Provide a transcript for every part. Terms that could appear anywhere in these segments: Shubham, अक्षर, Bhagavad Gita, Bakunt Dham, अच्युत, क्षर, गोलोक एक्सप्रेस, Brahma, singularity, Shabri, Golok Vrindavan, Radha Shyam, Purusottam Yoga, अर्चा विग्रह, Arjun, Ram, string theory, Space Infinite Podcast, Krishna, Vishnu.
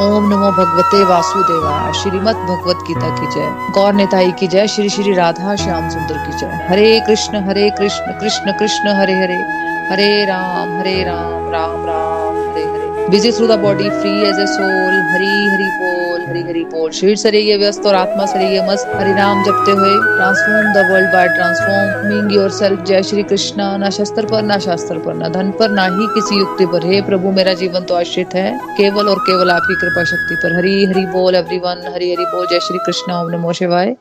ओम नमो भगवते वासुदेवाय। श्रीमद् भगवत गीता की जय। गौर निताई की जय। श्री श्री राधा श्याम सुंदर की जय। Hare Krishna Krishna Krishna Hare Hare, Hare Ram Ram Ram Hare Hare. Busy through the body free as a soul. Hari Hari बोल, हरी हरि बोल। शरीर से रहिए व्यस्त और आत्मा से रहिए मस्त। हरि नाम जपते हुए transform the world by transforming yourself. जय श्री कृष्णा। ना शस्त्र पर, ना शास्त्र पर, ना धन पर, ना ही किसी युक्ति पर। हे प्रभु, मेरा जीवन तो आश्रित है केवल और केवल आपकी कृपा शक्ति पर। हरी हरि बोल एवरीवन, हरी हरि बोल। जय श्री कृष्णा। ओम नमो शिवाय।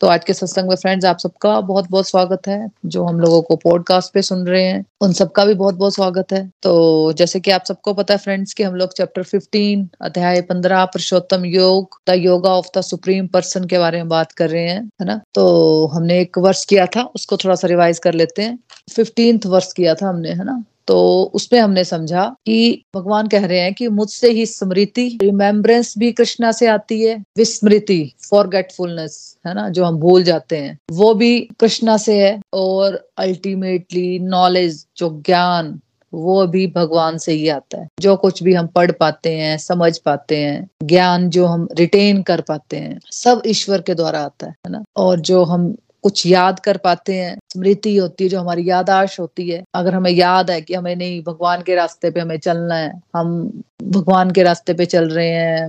तो आज के सत्संग में फ्रेंड्स आप सबका बहुत बहुत स्वागत है। जो हम लोगों को पॉडकास्ट पे सुन रहे हैं उन सबका भी बहुत बहुत स्वागत है। तो जैसे कि आप सबको पता है फ्रेंड्स कि हम लोग चैप्टर 15 अध्याय 15 Purushottam Yog the yoga of the supreme person के बारे में बात कर रहे हैं, है ना। तो हमने एक वर्ष किया था, उसको थोड़ा सा रिवाइज कर लेते हैं। 15th वर्ष किया था हमने, है ना। तो उसमें हमने समझा कि भगवान कह रहे हैं कि मुझसे ही स्मृति, रिमेम्बरेंस भी कृष्णा से आती है। विस्मृति, फॉरगेटफुलनेस, है ना, जो हम भूल जाते हैं, वो भी कृष्णा से है। और अल्टीमेटली नॉलेज, जो ज्ञान, वो भी भगवान से ही आता है। जो कुछ भी हम पढ़ पाते हैं, समझ पाते हैं, ज्ञान जो हम रिटेन कर पाते हैं, सब ईश्वर के द्वारा आता है ना। और जो हम कुछ याद कर पाते हैं, स्मृति होती है, जो हमारी यादाश्त होती है। अगर हमें याद है कि हमें नहीं, भगवान के रास्ते पे हमें चलना है, हम भगवान के रास्ते पे चल रहे हैं,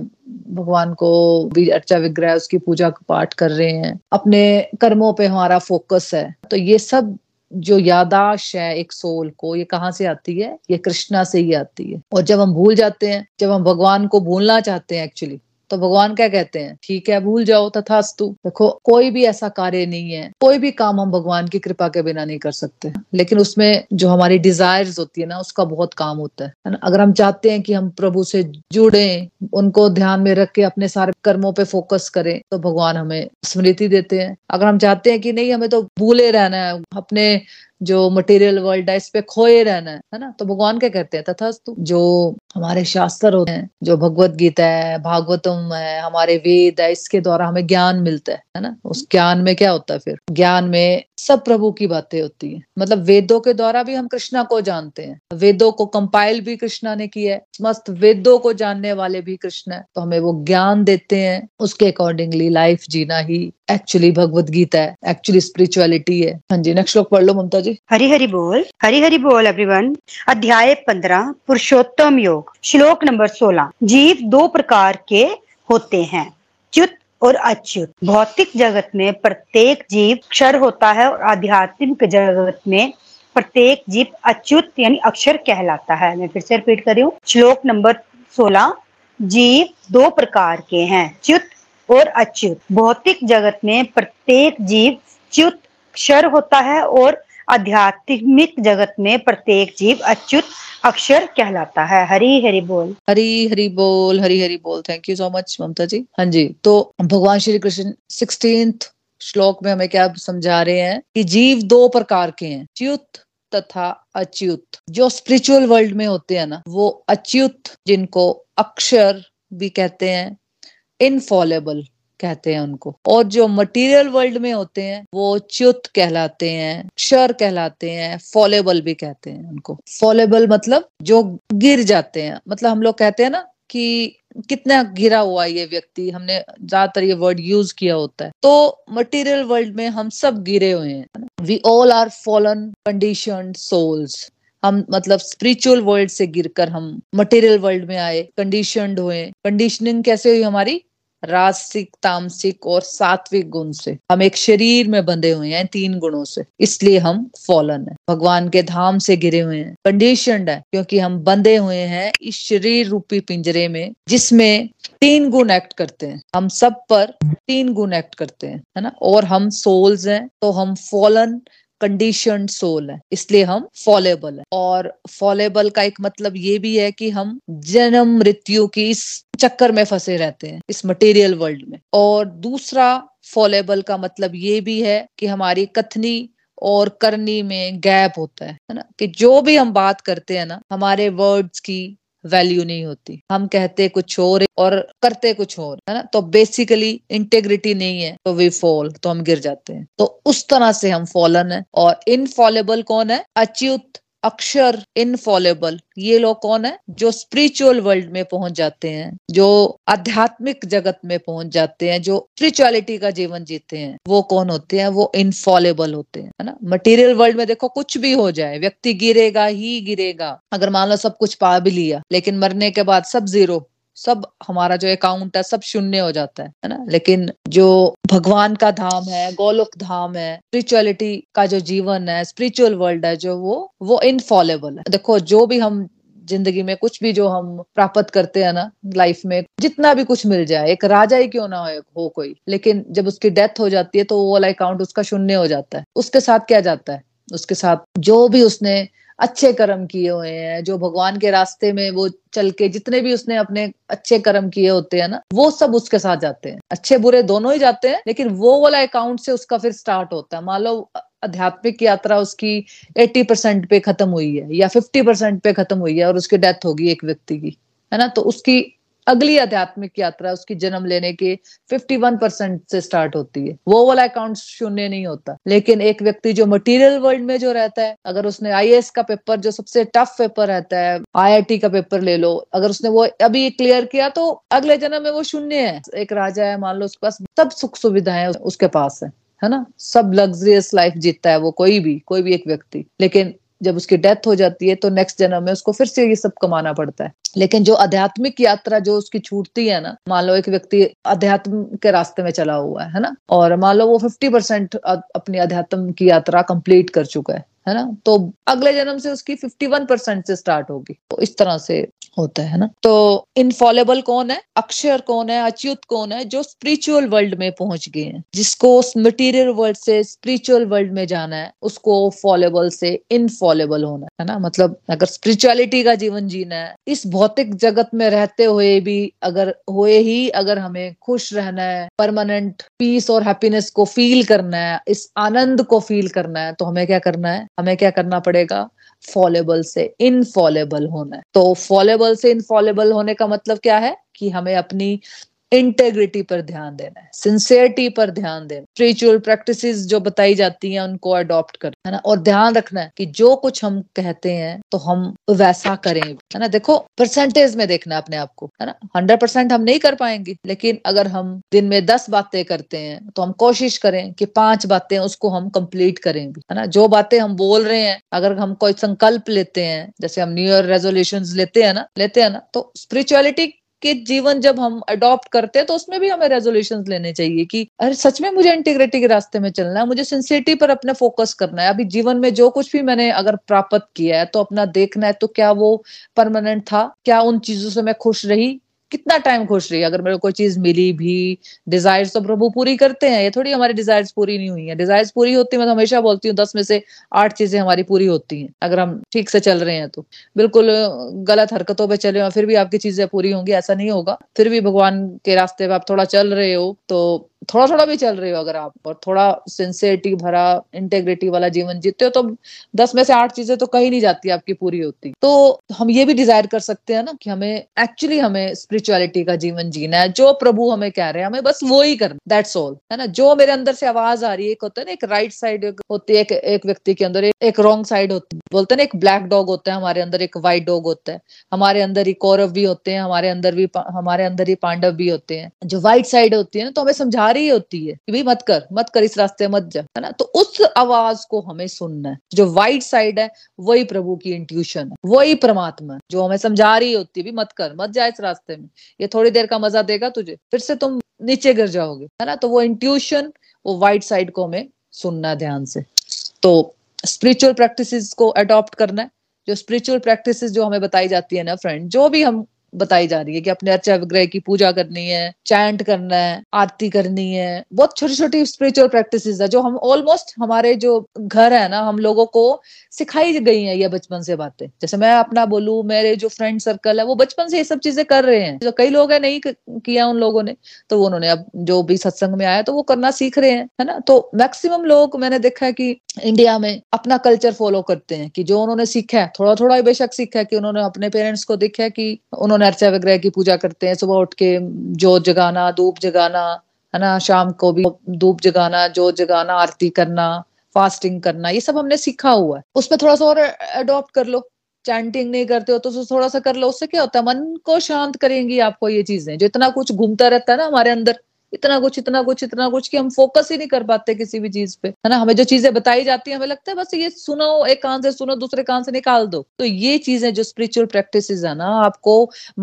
भगवान को भी अर्चा विग्रह, उसकी पूजा पाठ कर रहे हैं, अपने कर्मों पे हमारा फोकस है, तो ये सब जो यादाश्त है एक सोल को, ये कहाँ से आती है? ये कृष्णा से ही आती है। और जब हम भूल जाते हैं, जब हम भगवान को भूलना चाहते हैं एक्चुअली, तो भगवान क्या कहते हैं? ठीक है, भूल जाओ, तथास्तु। देखो, कोई भी ऐसा कार्य नहीं है, कोई भी काम हम भगवान की कृपा के बिना नहीं कर सकते। लेकिन उसमें जो हमारी डिजायर्स होती है ना, उसका बहुत काम होता है ना। अगर हम चाहते हैं कि हम प्रभु से जुड़े, उनको ध्यान में रख के अपने सारे कर्मों पे फोकस करें, तो भगवान हमें स्मृति देते हैं। अगर हम चाहते हैं कि नहीं, हमें तो भूले रहना है, अपने जो मटेरियल वर्ल्ड है इस पे खोए रहना है ना, तो भगवान क्या कहते हैं? तथास्तु। जो हमारे शास्त्र होते हैं, जो भगवत गीता है, भागवतम है, हमारे वेद है, इसके द्वारा हमें ज्ञान मिलता है ना। उस ज्ञान में क्या होता है? फिर ज्ञान में सब प्रभु की बातें होती हैं। मतलब वेदों के द्वारा भी हम कृष्णा को जानते हैं। वेदों को कंपाइल भी कृष्णा ने किया है, समस्त वेदों को जानने वाले भी कृष्णा है। तो हमें वो ज्ञान देते हैं, उसके अकॉर्डिंगली लाइफ जीना ही एक्चुअली भगवत गीता है, एक्चुअली स्पिरिचुअलिटी है। हाँ जी, नेक्स्ट श्लोक पढ़ लो ममता जी। हरि हरि बोल एवरीवन। अध्याय 15 पुरुषोत्तम योग, श्लोक नंबर 16। जीव दो प्रकार के होते हैं, च्युत और अच्युत। भौतिक जगत में प्रत्येक जीव क्षर होता है और आध्यात्मिक जगत में प्रत्येक जीव अच्युत यानी अक्षर कहलाता है। मैं फिर से रिपीट कर रही हूँ, श्लोक नंबर 16। जीव दो प्रकार के हैं, च्युत और अच्युत। भौतिक जगत में प्रत्येक जीव च्युत क्षर होता है और आध्यात्मिक जगत में प्रत्येक जीव अच्युत अक्षर कहलाता है। हरि हरि बोल, हरि हरि बोल, हरि हरि बोल। Thank you so much Mamta ji. हाँ जी, तो भगवान श्री कृष्ण 16th श्लोक में हमें क्या समझा रहे हैं कि जीव दो प्रकार के हैं, च्युत तथा अच्युत। जो स्पिरिचुअल वर्ल्ड में होते हैं ना, वो अच्युत, जिनको अक्षर भी कहते हैं, इनफॉलेबल कहते हैं उनको। और जो मटेरियल वर्ल्ड में होते हैं वो च्युत कहलाते हैं, क्षर कहलाते हैं, फॉलेबल भी कहते हैं उनको। फॉलेबल मतलब जो गिर जाते हैं। मतलब हम लोग कहते हैं ना कि कितना घिरा हुआ ये व्यक्ति, हमने ज्यादातर ये वर्ड यूज किया होता है। तो मटेरियल वर्ल्ड में हम सब गिरे हुए हैं। We all are fallen conditioned souls. हम मतलब स्पिरिचुअल वर्ल्ड से गिरकर हम मटेरियल वर्ल्ड में आए, कंडीशनड हुए। कंडीशनिंग कैसे हुई हमारी? राजसिक, तामसिक और सात्विक गुण से। हम एक शरीर में बंधे हुए हैं तीन गुणों से, इसलिए हम फॉलन है। भगवान के धाम से गिरे हुए हैं, कंडीशनड है, क्योंकि हम बंधे हुए हैं इस शरीर रूपी पिंजरे में, जिसमें तीन गुण एक्ट करते हैं। हम सब पर तीन गुण एक्ट करते हैं, है ना। और हम सोल्स हैं, तो हम फॉलन कंडीशनड सोल है, इसलिए हम फॉलेबल है। और फॉलेबल का एक मतलब ये भी है कि हम जन्म मृत्यु की इस चक्कर में फंसे रहते हैं, इस मटेरियल वर्ल्ड में। और दूसरा फॉलेबल का मतलब ये भी है कि हमारी कथनी और करनी में गैप होता है ना। कि जो भी हम बात करते हैं ना, हमारे वर्ड्स की वैल्यू नहीं होती। हम कहते कुछ और करते कुछ और, है ना। तो बेसिकली इंटेग्रिटी नहीं है, तो वी फॉल, तो हम गिर जाते हैं। तो उस तरह से हम फॉलन है। और इनफॉलेबल कौन है? अच्युत अक्षर इनफॉलेबल, ये लोग कौन है? जो स्पिरिचुअल वर्ल्ड में पहुंच जाते हैं, जो आध्यात्मिक जगत में पहुंच जाते हैं, जो स्पिरिचुअलिटी का जीवन जीते हैं, वो कौन होते हैं? वो इनफॉलेबल होते हैं, है ना। मटेरियल वर्ल्ड में देखो कुछ भी हो जाए, व्यक्ति गिरेगा ही गिरेगा। अगर मान लो सब कुछ पा भी लिया, लेकिन मरने के बाद सब जीरो, सब हमारा जो अकाउंट है सब शून्य हो जाता है ना। लेकिन जो भगवान का धाम है, गोलोक धाम है, स्पिरिचुअलिटी का जो जीवन है, स्पिरिचुअल वर्ल्ड है जो, वो इनफॉलेबल है। देखो जो भी हम जिंदगी में कुछ भी जो हम प्राप्त करते हैं ना, लाइफ में जितना भी कुछ मिल जाए, एक राजा ही क्यों ना हो कोई, लेकिन जब उसकी डेथ हो जाती है तो वो वाला अकाउंट उसका शून्य हो जाता है। उसके साथ क्या जाता है? उसके साथ जो भी उसने अच्छे कर्म किए हुए हैं, जो भगवान के रास्ते में वो चल के जितने भी उसने अपने अच्छे कर्म किए होते हैं ना, वो सब उसके साथ जाते हैं। अच्छे बुरे दोनों ही जाते हैं, लेकिन वो वाला अकाउंट से उसका फिर स्टार्ट होता है। मान लो आध्यात्मिक यात्रा उसकी 80% पे खत्म हुई है या 50% पे खत्म हुई है और उसकी डेथ होगी एक व्यक्ति की, है ना, तो उसकी अगली आध्यात्मिक यात्रा उसकी जन्म लेने के 51% से स्टार्ट होती है। वो वाला अकाउंट शून्य नहीं होता। लेकिन एक व्यक्ति जो मटेरियल वर्ल्ड में जो रहता है, अगर उसने आईएएस का पेपर, जो सबसे टफ पेपर रहता है, आईआईटी का पेपर ले लो, अगर उसने वो अभी क्लियर किया तो अगले जन्म में वो शून्य है। एक राजा है मान लो, उसके पास सब सुख सुविधाएं उसके पास है ना, सब लग्जरियस लाइफ जीतता है वो, कोई भी एक व्यक्ति, लेकिन जब उसकी डेथ हो जाती है तो नेक्स्ट जन्म में उसको फिर से ये सब कमाना पड़ता है। लेकिन जो आध्यात्मिक यात्रा जो उसकी छूटती है ना, मान लो एक व्यक्ति अध्यात्म के रास्ते में चला हुआ है ना, और मान लो वो 50% अपनी अध्यात्म की यात्रा कंप्लीट कर चुका है ना, तो अगले जन्म से उसकी 51% से स्टार्ट होगी। तो इस तरह से होता है ना। तो इनफॉलेबल कौन है? अक्षर कौन है? अच्युत कौन है? जो स्पिरिचुअल वर्ल्ड में पहुंच गए हैं, जिसको मटेरियल वर्ल्ड से स्पिरिचुअल वर्ल्ड में जाना है, उसको फॉलेबल से इनफॉलेबल होना है ना। मतलब अगर स्पिरिचुअलिटी का जीवन जीना है, इस भौतिक जगत में रहते हुए भी अगर हमें खुश रहना है, परमानेंट पीस और हैप्पीनेस को फील करना है, इस आनंद को फील करना है, तो हमें क्या करना है? हमें क्या करना पड़ेगा? फॉलेबल से इनफॉलेबल होना है। तो फॉलेबल से इनफॉलेबल होने का मतलब क्या है? कि हमें अपनी इंटेग्रिटी पर ध्यान देना है, सिंसियरिटी पर ध्यान देना, स्पिरिचुअल प्रैक्टिसेस जो बताई जाती हैं उनको अडॉप्ट करना है ना, और ध्यान रखना है कि जो कुछ हम कहते हैं तो हम वैसा करें, है ना। देखो परसेंटेज में देखना अपने आप को, है ना। 100% हम नहीं कर पाएंगे, लेकिन अगर हम दिन में 10 बातें करते हैं तो हम कोशिश करें कि 5 बातें उसको हम कंप्लीट करें भी, है ना। जो बातें हम बोल रहे हैं, अगर हम कोई संकल्प लेते हैं, जैसे हम न्यू ईयर रेजोल्यूशन लेते हैं ना, तो स्पिरिचुअलिटी कि जीवन जब हम अडॉप्ट करते हैं तो उसमें भी हमें रेजोल्यूशंस लेने चाहिए कि अरे सच में मुझे इंटीग्रिटी के रास्ते में चलना है, मुझे सिंसियरिटी पर अपने फोकस करना है। अभी जीवन में जो कुछ भी मैंने अगर प्राप्त किया है तो अपना देखना है, तो क्या वो परमानेंट था, क्या उन चीजों से मैं खुश रही, कितना टाइम खुश रही। अगर मेरे को कोई चीज मिली भी, डिजायर्स तो प्रभु पूरी करते हैं, ये थोड़ी हमारी डिजायर्स पूरी नहीं हुई है, डिजायर्स पूरी होती है। मैं तो हमेशा बोलती हूँ 10 में से 8 चीजें हमारी पूरी होती हैं अगर हम ठीक से चल रहे हैं तो। बिल्कुल गलत हरकतों पे चले हो फिर भी आपकी चीजें पूरी होंगी, ऐसा नहीं होगा। फिर भी भगवान के रास्ते पे आप थोड़ा चल रहे हो, तो थोड़ा थोड़ा भी चल रहे हो अगर आप, और थोड़ा सिंसियरिटी भरा इंटेग्रिटी वाला जीवन जीते हो, तो 10 में से 8 चीजें तो कहीं नहीं जाती आपकी पूरी होती। तो हम ये भी डिजायर कर सकते हैं ना कि हमें एक्चुअली हमें स्पिरिचुअलिटी का जीवन जीना है, जो प्रभु हमें कह रहे हैं हमें बस वो ही करना, दैट्स ऑल, है ना। जो मेरे अंदर से आवाज आ रही है, एक होता है ना, एक राइट साइड होती है एक व्यक्ति के अंदर, एक रॉन्ग साइड होती है। बोलते ना एक ब्लैक डॉग होता है हमारे अंदर, एक व्हाइट डॉग होता है हमारे अंदर, ही कौरव भी होते हैं हमारे अंदर ही पांडव भी होते हैं। जो व्हाइट साइड होती है ना, तो हमें समझा होती है कि भाई मत कर इस रास्ते मत जा, है ना। तो उस आवाज को हमें सुनना है। जो वाइट साइड है वही प्रभु की इंट्यूशन है, वही परमात्मा है, जो हमें समझा रही होती है भी मत जा इस रास्ते में, ये थोड़ी देर का मजा देगा तुझे, फिर से तुम नीचे गिर जाओगे, है ना। तो वो इंट्यूशन, वो वाइट साइड को हमें सुनना ध्यान से। तो स्पिरिचुअल प्रैक्टिसेस को अडॉप्ट करना है। जो स्पिरिचुअल प्रैक्टिसेस जो हमें बताई जाती है ना फ्रेंड, जो भी हम बताई जा रही है कि अपने अर्चा विग्रह की पूजा करनी है, चैंट करना है, आरती करनी है, बहुत छोटी छोटी स्पिरिचुअल प्रैक्टिसेस है जो हम ऑलमोस्ट हमारे जो घर है ना, हम लोगों को सिखाई गई है ये बचपन से बातें। जैसे मैं अपना बोलूं, मेरे जो फ्रेंड सर्कल है वो बचपन से ये सब चीजें कर रहे हैं। जो कई लोग है नहीं किया उन लोगों ने, तो उन्होंने अब जो भी सत्संग में आया तो वो करना सीख रहे हैं, है ना। तो मैक्सिमम लोग मैंने देखा है कि इंडिया में अपना कल्चर फॉलो करते हैं कि जो उन्होंने सीखा है, थोड़ा थोड़ा बेशक सीखा है, कि उन्होंने अपने पेरेंट्स को देखा है कि उन्होंने अर्चा वगैरह की पूजा करते हैं, सुबह उठ के जोत जगाना, धूप जगाना, है ना, शाम को भी धूप जगाना, जोत जगाना, आरती करना, फास्टिंग करना, ये सब हमने सीखा हुआ है। उसमें थोड़ा सा और अडॉप्ट कर लो, चैंटिंग नहीं करते हो तो थोड़ा सा कर लो, उससे क्या होता है मन को शांत करेंगी आपको ये चीजें। जो इतना कुछ घूमता रहता है ना हमारे अंदर, इतना कुछ कि हम फोकस ही नहीं कर पाते किसी भी चीज पे, है ना। हमें जो चीजें बताई जाती है हमें लगता है बस ये सुनो, एक कान से सुनो दूसरे कान से निकाल दो। तो ये चीजें जो स्पिरिचुअल प्रैक्टिसेस है ना आपको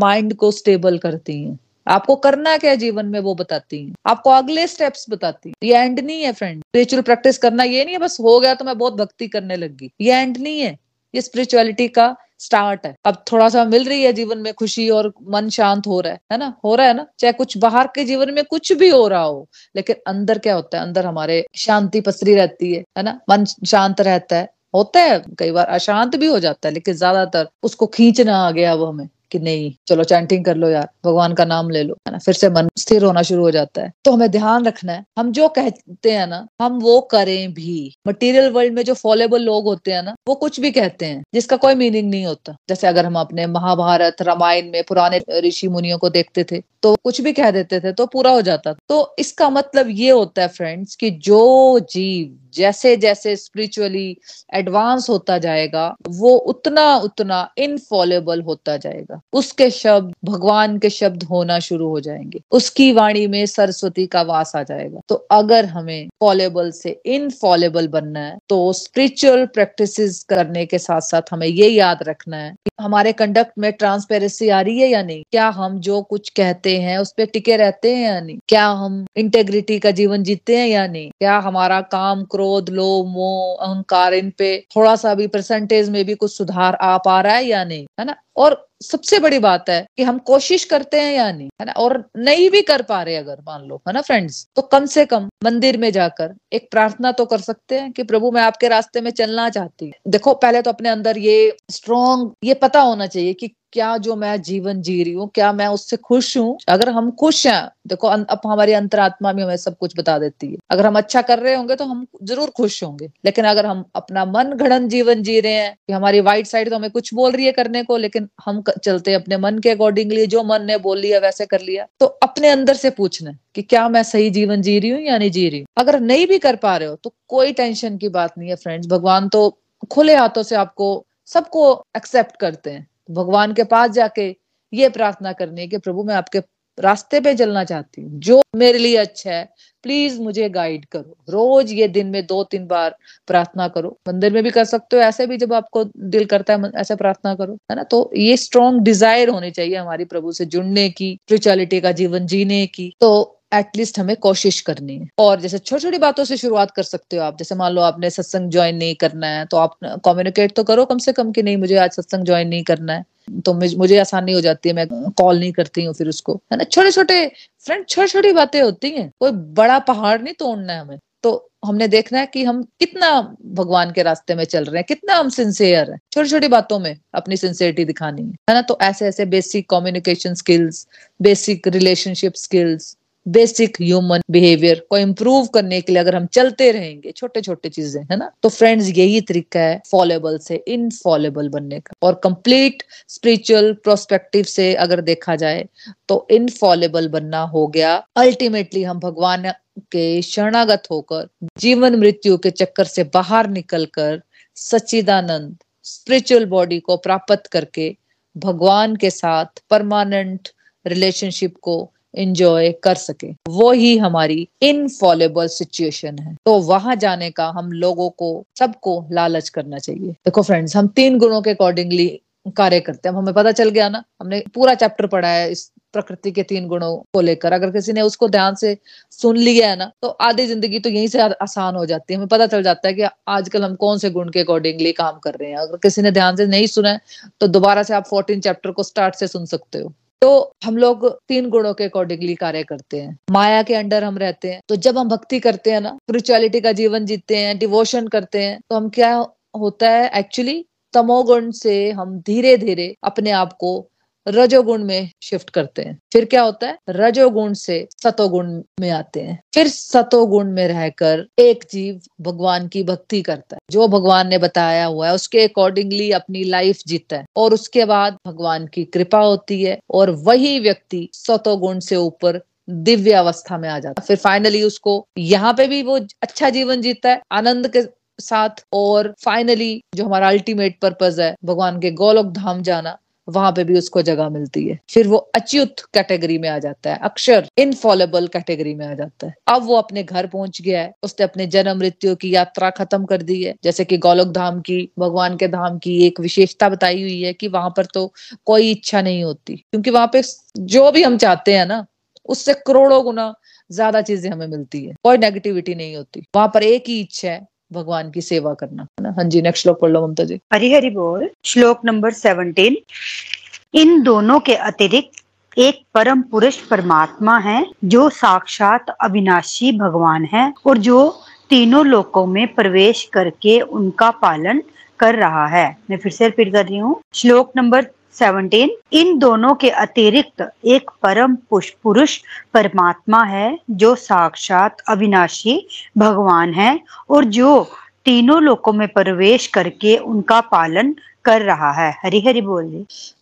माइंड को स्टेबल करती हैं, आपको करना क्या है जीवन में वो बताती हैं, आपको अगले स्टेप्स बताती हैं। ये एंड नहीं है फ्रेंड, स्पिरिचुअल प्रैक्टिस करना ये नहीं है बस हो गया तो मैं बहुत भक्ति करने लगी, ये एंड नहीं है, ये स्पिरिचुअलिटी का स्टार्ट है। अब थोड़ा सा मिल रही है जीवन में खुशी और मन शांत हो रहा है ना, हो रहा है ना, चाहे कुछ बाहर के जीवन में कुछ भी हो रहा हो, लेकिन अंदर क्या होता है, अंदर हमारे शांति पसरी रहती है ना, मन शांत रहता है। होता है कई बार अशांत भी हो जाता है, लेकिन ज्यादातर उसको खींचना आ गया अब हमें कि नहीं चलो चैंटिंग कर लो यार, भगवान का नाम ले लो, है ना, फिर से मन स्थिर होना शुरू हो जाता है। तो हमें ध्यान रखना है हम जो कहते हैं ना हम वो करें भी। मटेरियल वर्ल्ड में जो फॉलेबल लोग होते हैं ना वो कुछ भी कहते हैं जिसका कोई मीनिंग नहीं होता। जैसे अगर हम अपने महाभारत रामायण में पुराने ऋषि मुनियों को देखते थे तो कुछ भी कह देते थे तो पूरा हो जाता। तो इसका मतलब ये होता है फ्रेंड्स कि जो जीव जैसे जैसे स्पिरिचुअली एडवांस होता जाएगा वो उतना उतना इनफॉलेबल होता जाएगा, उसके शब्द भगवान के शब्द होना शुरू हो जाएंगे, उसकी वाणी में सरस्वती का वास आ जाएगा। तो अगर हमें फॉलेबल से इनफॉलेबल बनना है तो स्पिरिचुअल प्रैक्टिसेस करने के साथ साथ हमें ये याद रखना है कि हमारे कंडक्ट में ट्रांसपेरेंसी आ रही है या नहीं, क्या हम जो कुछ कहते हैं उस पर टिके रहते हैं या नहीं, क्या हम इंटेग्रिटी का जीवन जीते हैं या नहीं, क्या हमारा काम क्रोध लोभ मोह अहंकार इन पे थोड़ा सा भी परसेंटेज में भी कुछ सुधार आ पा रहा है या नहीं, है ना। और सबसे बड़ी बात है कि हम कोशिश करते हैं या नहीं, है ना, और नहीं भी कर पा रहे अगर मान लो, है ना फ्रेंड्स, तो कम से कम मंदिर में जाकर एक प्रार्थना तो कर सकते हैं कि प्रभु मैं आपके रास्ते में चलना चाहती हूँ। देखो पहले तो अपने अंदर ये स्ट्रॉन्ग ये पता होना चाहिए कि क्या जो मैं जीवन जी रही हूँ क्या मैं उससे खुश हूँ। अगर हम खुश हैं, देखो अब हमारी अंतरात्मा भी हमें सब कुछ बता देती है, अगर हम अच्छा कर रहे होंगे तो हम जरूर खुश होंगे। लेकिन अगर हम अपना मन गढ़न जीवन जी रहे हैं कि हमारी वाइट साइड तो हमें कुछ बोल रही है करने को, लेकिन हम चलते हैं अपने मन के अकॉर्डिंगली, जो मन ने बोल लिया वैसे कर लिया, तो अपने अंदर से पूछना कि क्या मैं सही जीवन जी रही हूँ या नहीं जी रही हूँ। अगर नहीं भी कर पा रहे हो तो कोई टेंशन की बात नहीं है फ्रेंड्स, भगवान तो खुले हाथों से आपको सबको एक्सेप्ट करते हैं। भगवान के पास जाके ये प्रार्थना करनी है कि प्रभु मैं आपके रास्ते पे चलना चाहती हूँ, जो मेरे लिए अच्छा है प्लीज मुझे गाइड करो। रोज ये दिन में 2-3 बार प्रार्थना करो, मंदिर में भी कर सकते हो, ऐसे भी जब आपको दिल करता है ऐसे प्रार्थना करो, है ना। तो ये स्ट्रॉन्ग डिजायर होनी चाहिए हमारी प्रभु से जुड़ने की, स्पिरिचुअलिटी का जीवन जीने की। तो एटलीस्ट हमें कोशिश करनी है। और जैसे छोटी छोटी बातों से शुरुआत कर सकते हो आप, जैसे मान लो आपने सत्संग ज्वाइन नहीं करना है तो आप कम्युनिकेट तो करो कम से कम कि नहीं मुझे आज सत्संग ज्वाइन नहीं करना है, तो मुझे आसानी हो जाती है, मैं कॉल नहीं करती हूँ फिर उसको, है ना। छोटे छोटे फ्रेंड छोटी छोटी बातें होती हैं, कोई बड़ा पहाड़ नहीं तोड़ना है हमें। तो हमने देखना है कि हम कितना भगवान के रास्ते में चल रहे हैं, कितना हम सिंसियर हैं, छोटी छोटी बातों में अपनी सिंसियरिटी दिखानी है ना। तो ऐसे ऐसे basic communication skills, basic relationship skills, basic human behaviour को इम्प्रूव करने के लिए अगर हम चलते रहेंगे छोटे छोटे चीजें, है ना। तो फ्रेंड्स यही तरीका है फॉलेबल से इनफॉलेबल बनने का। और कंप्लीट स्पिरिचुअल प्रोस्पेक्टिव से अगर देखा जाए तो इनफॉलेबल बनना हो गया, अल्टीमेटली हम भगवान के शरणागत होकर जीवन मृत्यु के चक्कर से बाहर निकलकर सच्चिदानंद स्पिरिचुअल बॉडी को प्राप्त करके भगवान के साथ परमानेंट रिलेशनशिप को एंजॉय कर सके। वो ही हमारी इनफॉलेबल सिचुएशन है, तो वहां जाने का हम लोगों को सबको लालच करना चाहिए। देखो फ्रेंड्स हम 3 गुणों के अकॉर्डिंगली कार्य करते हैं, हमें पता चल गया ना, हमने पूरा चैप्टर पढ़ा है इस प्रकृति के 3 गुणों को लेकर। अगर किसी ने उसको ध्यान से सुन लिया है ना तो आधी जिंदगी तो यहीं से आसान हो जाती है, हमें पता चल जाता है कि आजकल हम कौन से गुण के अकॉर्डिंगली काम कर रहे हैं। अगर किसी ने ध्यान से नहीं सुना है तो दोबारा से आप 14 चैप्टर को स्टार्ट से सुन सकते हो। तो हम लोग 3 गुणों के अकॉर्डिंगली कार्य करते हैं, माया के अंडर हम रहते हैं। तो जब हम भक्ति करते हैं ना, स्पिरिचुअलिटी का जीवन जीते हैं, डिवोशन करते हैं, तो हम क्या होता है एक्चुअली तमोगुण से हम धीरे धीरे अपने आप को रजोगुण में शिफ्ट करते हैं। फिर क्या होता है, रजोगुण से सतोगुण में आते हैं, फिर सतोगुण में रहकर एक जीव भगवान की भक्ति करता है, जो भगवान ने बताया हुआ है उसके अकॉर्डिंगली अपनी लाइफ जीता है, और उसके बाद भगवान की कृपा होती है और वही व्यक्ति सतोगुण से ऊपर दिव्य अवस्था में आ जाता है। फिर फाइनली उसको यहाँ पे भी वो अच्छा जीवन जीता है आनंद के साथ, और फाइनली जो हमारा अल्टीमेट पर्पस है भगवान के गोलोक धाम जाना, वहां पे भी उसको जगह मिलती है। फिर वो अच्युत कैटेगरी में आ जाता है, अक्षर इनफॉलेबल कैटेगरी में आ जाता है। अब वो अपने घर पहुंच गया है, उसने अपने जन्म मृत्यु की यात्रा खत्म कर दी है। जैसे कि गोलोक धाम की, भगवान के धाम की एक विशेषता बताई हुई है कि वहां पर तो कोई इच्छा नहीं होती, क्योंकि वहां पे जो भी हम चाहते हैं ना उससे करोड़ों गुना ज्यादा चीजें हमें मिलती है। कोई नेगेटिविटी नहीं होती, वहां पर एक ही इच्छा है, भगवान की सेवा करना। हाँ जी, नेक्स्ट श्लोक पढ़ लो ममता जी। हरि हरि बोल। श्लोक नंबर 17। इन दोनों के अतिरिक्त एक परम पुरुष परमात्मा है जो साक्षात अविनाशी भगवान है और जो तीनों लोकों में प्रवेश करके उनका पालन कर रहा है। मैं फिर से रिपीट कर रही हूँ। श्लोक नंबर 17। इन दोनों के अतिरिक्त एक परम पुरुष परमात्मा है जो साक्षात अविनाशी भगवान है और जो तीनों लोकों में प्रवेश करके उनका पालन कर रहा है। हरि हरि बोल।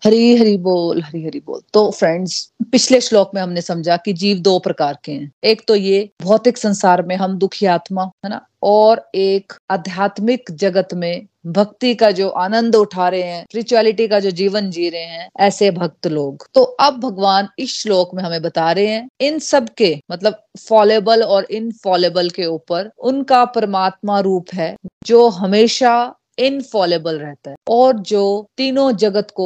हरि हरि बोल, हरि हरि बोल। तो फ्रेंड्स, पिछले श्लोक में हमने समझा कि जीव दो प्रकार के हैं। एक तो ये भौतिक संसार में हम दुखी आत्मा, है ना, और एक आध्यात्मिक जगत में भक्ति का जो आनंद उठा रहे हैं, स्पिरिचुअलिटी का जो जीवन जी रहे हैं, ऐसे भक्त लोग। तो अब भगवान इस श्लोक में हमें बता रहे हैं इन सब के, मतलब फॉलेबल और इनफॉलेबल के ऊपर उनका परमात्मा रूप है जो हमेशा इनफॉलेबल रहता है और जो तीनों जगत को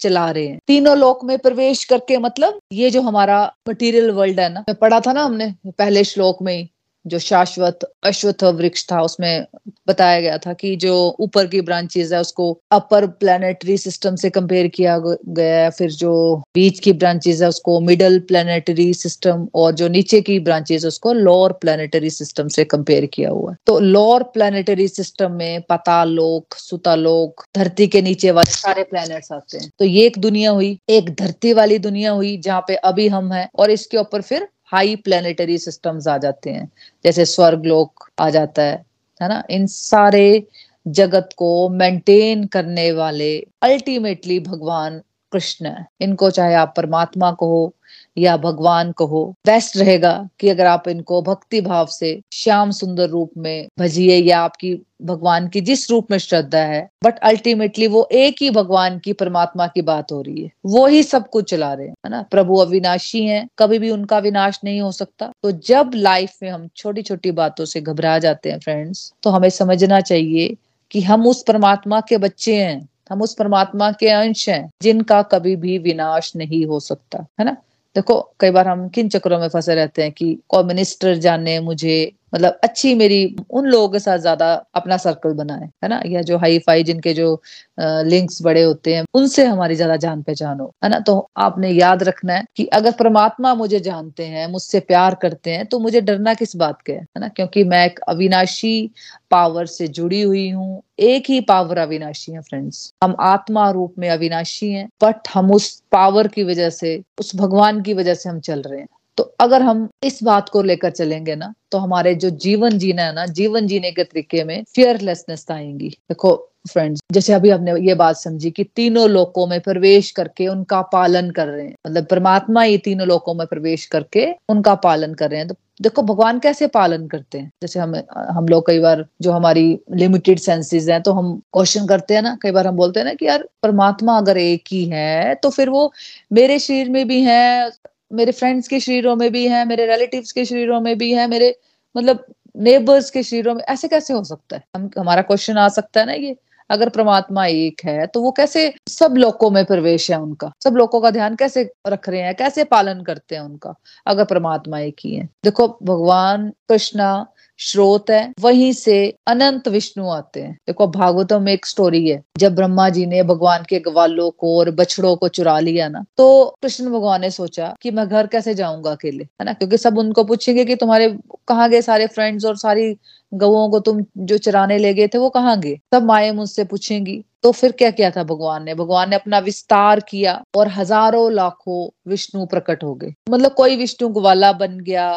चला रहे हैं। तीनों लोक में प्रवेश करके, मतलब ये जो हमारा मटीरियल वर्ल्ड है ना, पढ़ा था ना हमने पहले श्लोक में ही, जो शाश्वत अश्वत्थ वृक्ष था उसमें बताया गया था कि जो ऊपर की ब्रांचेस है उसको अपर प्लैनेटरी सिस्टम से कंपेयर किया गया है, फिर जो बीच की ब्रांचेस है उसको मिडल प्लैनेटरी सिस्टम, और जो नीचे की ब्रांचेस उसको लोअर प्लैनेटरी सिस्टम से कंपेयर किया हुआ है। तो लोअर प्लैनेटरी सिस्टम में पाताल लोक, सुता लोक, धरती के नीचे वाले सारे प्लैनेट्स आते हैं। तो ये एक दुनिया हुई, एक धरती वाली दुनिया हुई जहाँ पे अभी हम हैं, और इसके ऊपर फिर हाई प्लैनेटरी सिस्टम्स आ जाते हैं, जैसे स्वर्ग लोक आ जाता है ना। इन सारे जगत को मेंटेन करने वाले अल्टीमेटली भगवान कृष्ण है। इनको चाहे आप परमात्मा कहो या भगवान कहो, बेस्ट रहेगा कि अगर आप इनको भक्ति भाव से श्याम सुंदर रूप में भजिए, या आपकी भगवान की जिस रूप में श्रद्धा है, बट अल्टीमेटली वो एक ही भगवान की, परमात्मा की बात हो रही है, वो ही सब कुछ चला रहे हैं, है ना। प्रभु अविनाशी हैं, कभी भी उनका विनाश नहीं हो सकता। तो जब लाइफ में हम छोटी छोटी बातों से घबरा जाते हैं फ्रेंड्स, तो हमें समझना चाहिए कि हम उस परमात्मा के बच्चे हैं, हम उस परमात्मा के अंश हैं जिनका कभी भी विनाश नहीं हो सकता, है ना। देखो, कई बार हम किन चक्करों में फंसे रहते हैं कि कोई मिनिस्टर जाने मुझे, मतलब अच्छी मेरी उन लोगों के साथ ज्यादा अपना सर्कल बनाए, है ना, या जो हाई फाई जिनके जो लिंक्स बड़े होते हैं उनसे हमारी ज्यादा जान पहचान हो, है ना। तो आपने याद रखना है कि अगर परमात्मा मुझे जानते हैं, मुझसे प्यार करते हैं, तो मुझे डरना किस बात के है ना, क्योंकि मैं एक अविनाशी पावर से जुड़ी हुई हूँ। एक ही पावर अविनाशी है फ्रेंड्स। हम आत्मा रूप में अविनाशी हैं, बट हम उस पावर की वजह से, उस भगवान की वजह से हम चल रहे हैं। तो अगर हम इस बात को लेकर चलेंगे ना, तो हमारे जो जीवन जीना है ना, जीवन जीने के तरीके में फियरलेसनेस आएंगी। देखो फ्रेंड्स, जैसे अभी हमने ये बात समझी कि तीनों लोकों में प्रवेश करके उनका पालन कर रहे हैं, मतलब परमात्मा ही तीनों लोकों में प्रवेश करके उनका पालन कर रहे हैं। तो देखो भगवान कैसे पालन करते हैं। जैसे हम लोग कई बार, जो हमारी लिमिटेड सेंसेस हैं, तो हम क्वेश्चन करते हैं ना, कई बार हम बोलते हैं ना कि यार परमात्मा अगर एक ही है तो फिर वो मेरे शरीर में भी है, मेरे फ्रेंड्स के शरीरों में भी है, मेरे रिलेटिव्स के शरीरों में भी है, मेरे मतलब नेबर्स के शरीरों में, ऐसे कैसे हो सकता है। हमारा क्वेश्चन आ सकता है ना ये, अगर परमात्मा एक है तो वो कैसे सब लोकों में प्रवेश है उनका, सब लोकों का ध्यान कैसे रख रहे हैं, कैसे पालन करते हैं उनका, अगर परमात्मा एक ही है। देखो भगवान कृष्णा स्रोत है, वहीं से अनंत विष्णु आते हैं। देखो भागवतों में एक स्टोरी है, जब ब्रह्मा जी ने भगवान के ग्वालों को और बछड़ों को चुरा लिया ना, तो कृष्ण भगवान ने सोचा कि मैं घर कैसे जाऊंगा अकेले, है ना, क्योंकि सब उनको पूछेंगे कि तुम्हारे कहाँ गए सारे फ्रेंड्स और सारी गवों को तुम जो चराने ले गए थे वो कहाँ गए, सब माए मुझसे पूछेंगी। तो फिर क्या किया था भगवान ने, भगवान ने अपना विस्तार किया और हजारों लाखों विष्णु प्रकट हो गए। मतलब कोई विष्णु ग्वाला बन गया,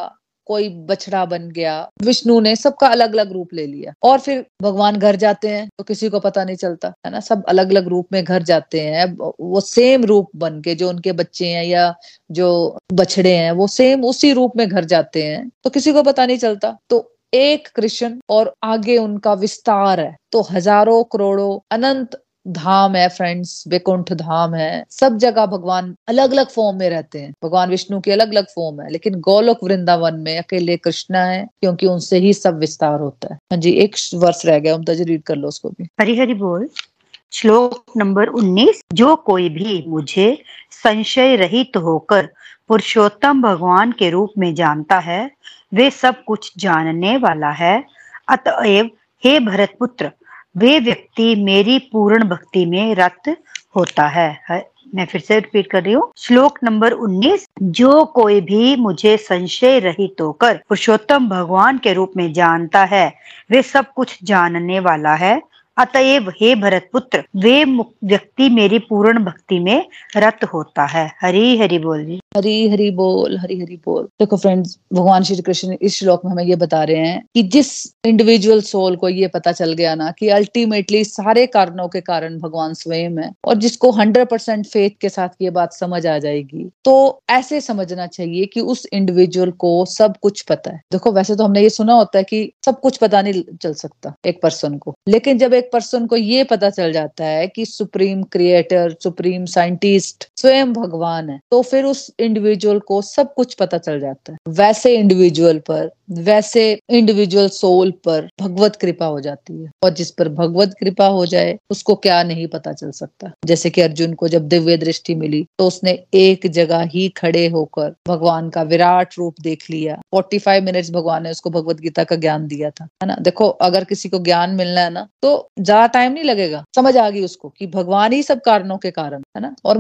कोई बछड़ा बन गया, विष्णु ने सबका अलग अलग रूप ले लिया। और फिर भगवान घर जाते हैं तो किसी को पता नहीं चलता है ना, सब अलग अलग रूप में घर जाते हैं। वो सेम रूप बन के, जो उनके बच्चे हैं या जो बछड़े हैं वो सेम उसी रूप में घर जाते हैं तो किसी को पता नहीं चलता। तो एक कृष्ण और आगे उनका विस्तार है, तो हजारों करोड़ों अनंत धाम है फ्रेंड्स, बैकुंठ धाम है। सब जगह भगवान अलग अलग फॉर्म में रहते हैं, भगवान विष्णु की अलग अलग फॉर्म है, लेकिन गोलोक वृंदावन में अकेले कृष्णा है क्योंकि उनसे ही सब विस्तार होता है। हाँ जी, एक वर्ष रह गया, उम्मीद है रीड कर लो उसको भी। हरी हरी बोल। श्लोक नंबर 19। जो कोई भी मुझे संशय रहित होकर पुरुषोत्तम भगवान के रूप में जानता है वे सब कुछ जानने वाला है। अतएव हे भरतपुत्र, वे व्यक्ति मेरी पूर्ण भक्ति में रत होता है। मैं फिर से रिपीट कर रही हूँ, श्लोक नंबर 19। जो कोई भी मुझे संशय रहित होकर पुरुषोत्तम भगवान के रूप में जानता है वे सब कुछ जानने वाला है। अतएव हे भरतपुत्र, वे व्यक्ति मेरी पूर्ण भक्ति में रत होता है। हरी हरि बोल जी। हरी हरि बोल, हरी हरि बोल। देखो फ्रेंड्स, भगवान श्री कृष्ण इस श्लोक में हमें ये बता रहे हैं कि जिस इंडिविजुअल सोल को ये पता चल गया ना कि अल्टीमेटली सारे कारणों के कारण भगवान स्वयं है, और जिसको 100% फेथ के साथ ये बात समझ आ जाएगी, तो ऐसे समझना चाहिए कि उस इंडिविजुअल को सब कुछ पता है। देखो वैसे तो हमने ये सुना होता है कि सब कुछ पता नहीं चल सकता एक पर्सन को, लेकिन जब एक पर्सन को ये पता चल जाता है कि सुप्रीम क्रिएटर, सुप्रीम साइंटिस्ट स्वयं भगवान है, तो फिर उस इंडिविजुअल को सब कुछ पता चल जाता है। वैसे इंडिविजुअल पर, वैसे इंडिविजुअल सोल पर भगवत कृपा हो जाती है, और जिस पर भगवत कृपा हो जाए उसको क्या नहीं पता चल सकता। जैसे कि अर्जुन को जब दिव्य दृष्टि मिली तो उसने एक जगह ही खड़े होकर भगवान का विराट रूप देख लिया। 45 मिनट्स भगवान ने उसको भगवत गीता का ज्ञान दिया था, है ना। देखो अगर किसी को ज्ञान मिलना है ना तो ज्यादा टाइम नहीं लगेगा, समझ आ गई उसको कि भगवान ही सब कारणों के कारण है ना, और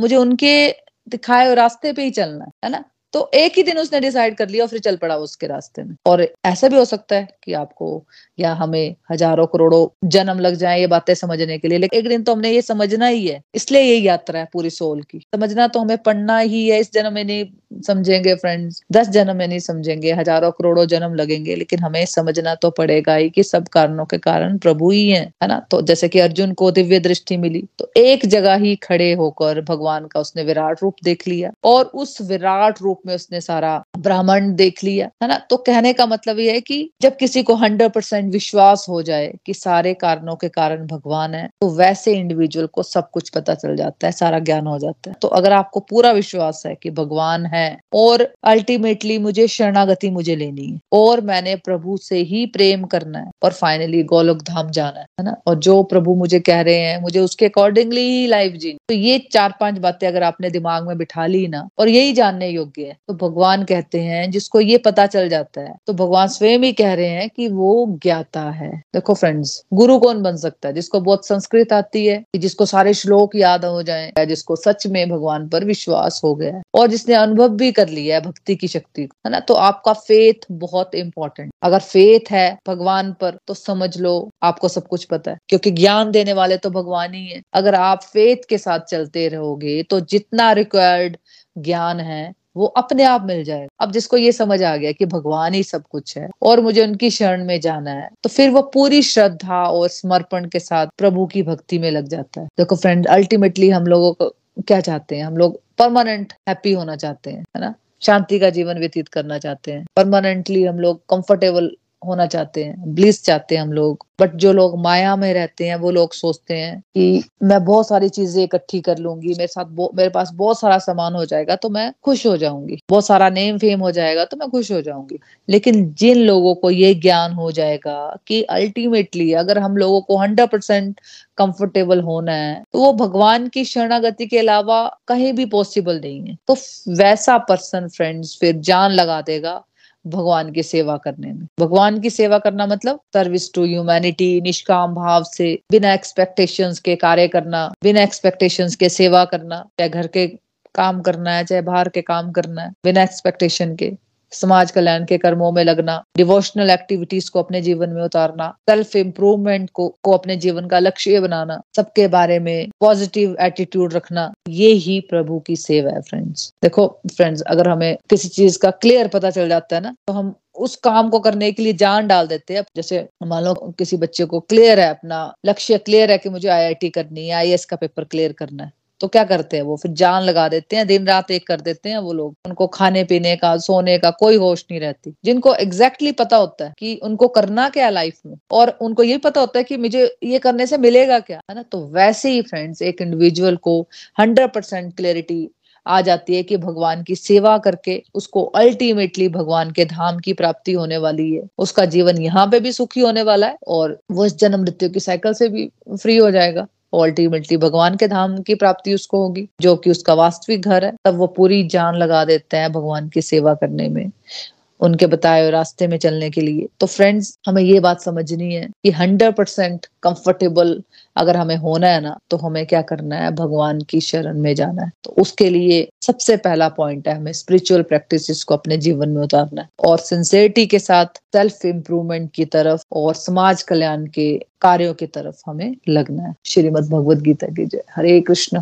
मुझे उनके दिखाए रास्ते पे ही चलना है ना। तो एक ही दिन उसने डिसाइड कर लिया और फिर चल पड़ा उसके रास्ते में। और ऐसा भी हो सकता है कि आपको या हमें हजारों करोड़ों जन्म लग जाए ये बातें समझने के लिए, लेकिन एक दिन तो हमने ये समझना ही है। इसलिए ये यात्रा है पूरी सोल की, समझना तो हमें पढ़ना ही है। इस जन्म में नहीं समझेंगे फ्रेंड्स, 10 जन्म में नहीं समझेंगे, हजारों करोड़ों जन्म लगेंगे, लेकिन हमें समझना तो पड़ेगा ही कि सब कारणों के कारण प्रभु ही है ना। तो जैसे कि अर्जुन को दिव्य दृष्टि मिली तो एक जगह ही खड़े होकर भगवान का उसने विराट रूप देख लिया, और उस विराट रूप में उसने सारा ब्राह्मण देख लिया, है ना। तो कहने का मतलब यह है कि जब किसी को 100% विश्वास हो जाए कि सारे कारणों के कारण भगवान है, तो वैसे इंडिविजुअल को सब कुछ पता चल जाता है, सारा ज्ञान हो जाता है। तो अगर आपको पूरा विश्वास है कि भगवान है और अल्टीमेटली मुझे शरणागति मुझे लेनी है और मैंने प्रभु से ही प्रेम करना है और फाइनली गोलोक धाम जाना है ना, और जो प्रभु मुझे कह रहे हैं मुझे उसके अकॉर्डिंगली ही लाइफ जीनी, तो ये 4-5 बातें अगर आपने दिमाग में बिठा ली ना, और यही जानने योग्य है। तो भगवान कहते हैं जिसको ये पता चल जाता है, तो भगवान स्वयं ही कह रहे हैं कि वो ज्ञाता है। देखो फ्रेंड्स, गुरु कौन बन सकता है? जिसको बहुत संस्कृत आती है, जिसको सारे श्लोक याद हो जाए, जिसको सच में भगवान पर विश्वास हो गया है और जिसने अनुभव भी कर लिया है भक्ति की शक्ति को, है ना। तो आपका फेथ बहुत इम्पोर्टेंट। अगर फेथ है भगवान पर तो समझ लो आपको सब कुछ पता है, क्योंकि ज्ञान देने वाले तो भगवान ही है। अगर आप फेथ के साथ चलते रहोगे तो जितना रिक्वायर्ड ज्ञान है वो अपने आप मिल जाएगा। अब जिसको ये समझ आ गया कि भगवान ही सब कुछ है और मुझे उनकी शरण में जाना है, तो फिर वो पूरी श्रद्धा और समर्पण के साथ प्रभु की भक्ति में लग जाता है। देखो फ्रेंड, अल्टीमेटली हम लोगों को क्या चाहते हैं, हम लोग परमानेंट हैप्पी होना चाहते हैं, है ना, शांति का जीवन व्यतीत करना चाहते हैं, परमानेंटली हम लोग कंफर्टेबल होना चाहते हैं, ब्लिस चाहते हैं हम लोग। बट जो लोग माया में रहते हैं वो लोग सोचते हैं कि मैं बहुत सारी चीजें इकट्ठी कर लूंगी, मेरे पास बहुत सारा सामान हो जाएगा तो मैं खुश हो जाऊंगी, बहुत सारा नेम फेम हो जाएगा तो मैं खुश हो जाऊंगी। लेकिन जिन लोगों को ये ज्ञान हो जाएगा कि अल्टीमेटली अगर हम लोगों को 100% कंफर्टेबल होना है तो वो भगवान की शरणागति के अलावा कहीं भी पॉसिबल नहीं है, तो वैसा पर्सन फ्रेंड्स फिर जान लगा देगा भगवान की सेवा करने में। भगवान की सेवा करना मतलब सर्विस टू ह्यूमैनिटी, निष्काम भाव से बिना एक्सपेक्टेशंस के कार्य करना, बिना एक्सपेक्टेशंस के सेवा करना, चाहे घर के काम करना है चाहे बाहर के काम करना है, बिना एक्सपेक्टेशन के। समाज कल्याण के कर्मों में लगना, डिवोशनल एक्टिविटीज को अपने जीवन में उतारना, सेल्फ इम्प्रूवमेंट को अपने जीवन का लक्ष्य बनाना, सबके बारे में पॉजिटिव एटीट्यूड रखना, ये ही प्रभु की सेवा है फ्रेंड्स। देखो फ्रेंड्स, अगर हमें किसी चीज का क्लियर पता चल जाता है ना, तो हम उस काम को करने के लिए जान डाल देते हैं। जैसे मान लो किसी बच्चे को क्लियर है, अपना लक्ष्य क्लियर है कि मुझे IIT करनी है, IAS का पेपर क्लियर करना है, तो क्या करते हैं वो फिर जान लगा देते हैं, दिन रात एक कर देते हैं वो लोग। उनको खाने पीने का, सोने का कोई होश नहीं रहती। जिनको एग्जैक्टली पता होता है कि उनको करना क्या लाइफ में, और उनको ये पता होता है कि मुझे ये करने से मिलेगा क्या, है ना, तो वैसे ही फ्रेंड्स एक इंडिविजुअल को 100% क्लियरिटी आ जाती है कि भगवान की सेवा करके उसको अल्टीमेटली भगवान के धाम की प्राप्ति होने वाली है। उसका जीवन यहाँ पे भी सुखी होने वाला है और वो जन्म मृत्यु की साइकिल से भी फ्री हो जाएगा। अल्टीमेटली भगवान के धाम की प्राप्ति उसको होगी, जो कि उसका वास्तविक घर है। तब वो पूरी जान लगा देते हैं भगवान की सेवा करने में, उनके बताए रास्ते में चलने के लिए। तो फ्रेंड्स, हमें ये बात समझनी है कि 100% कंफर्टेबल अगर हमें होना है ना, तो हमें क्या करना है, भगवान की शरण में जाना है। तो उसके लिए सबसे पहला पॉइंट है, हमें स्पिरिचुअल प्रैक्टिसेस को अपने जीवन में उतारना है और सिंसियरिटी के साथ सेल्फ इम्प्रूवमेंट की तरफ और समाज कल्याण के कार्यों की तरफ हमें लगना है। श्रीमद भगवद गीता की जय। Hare Krishna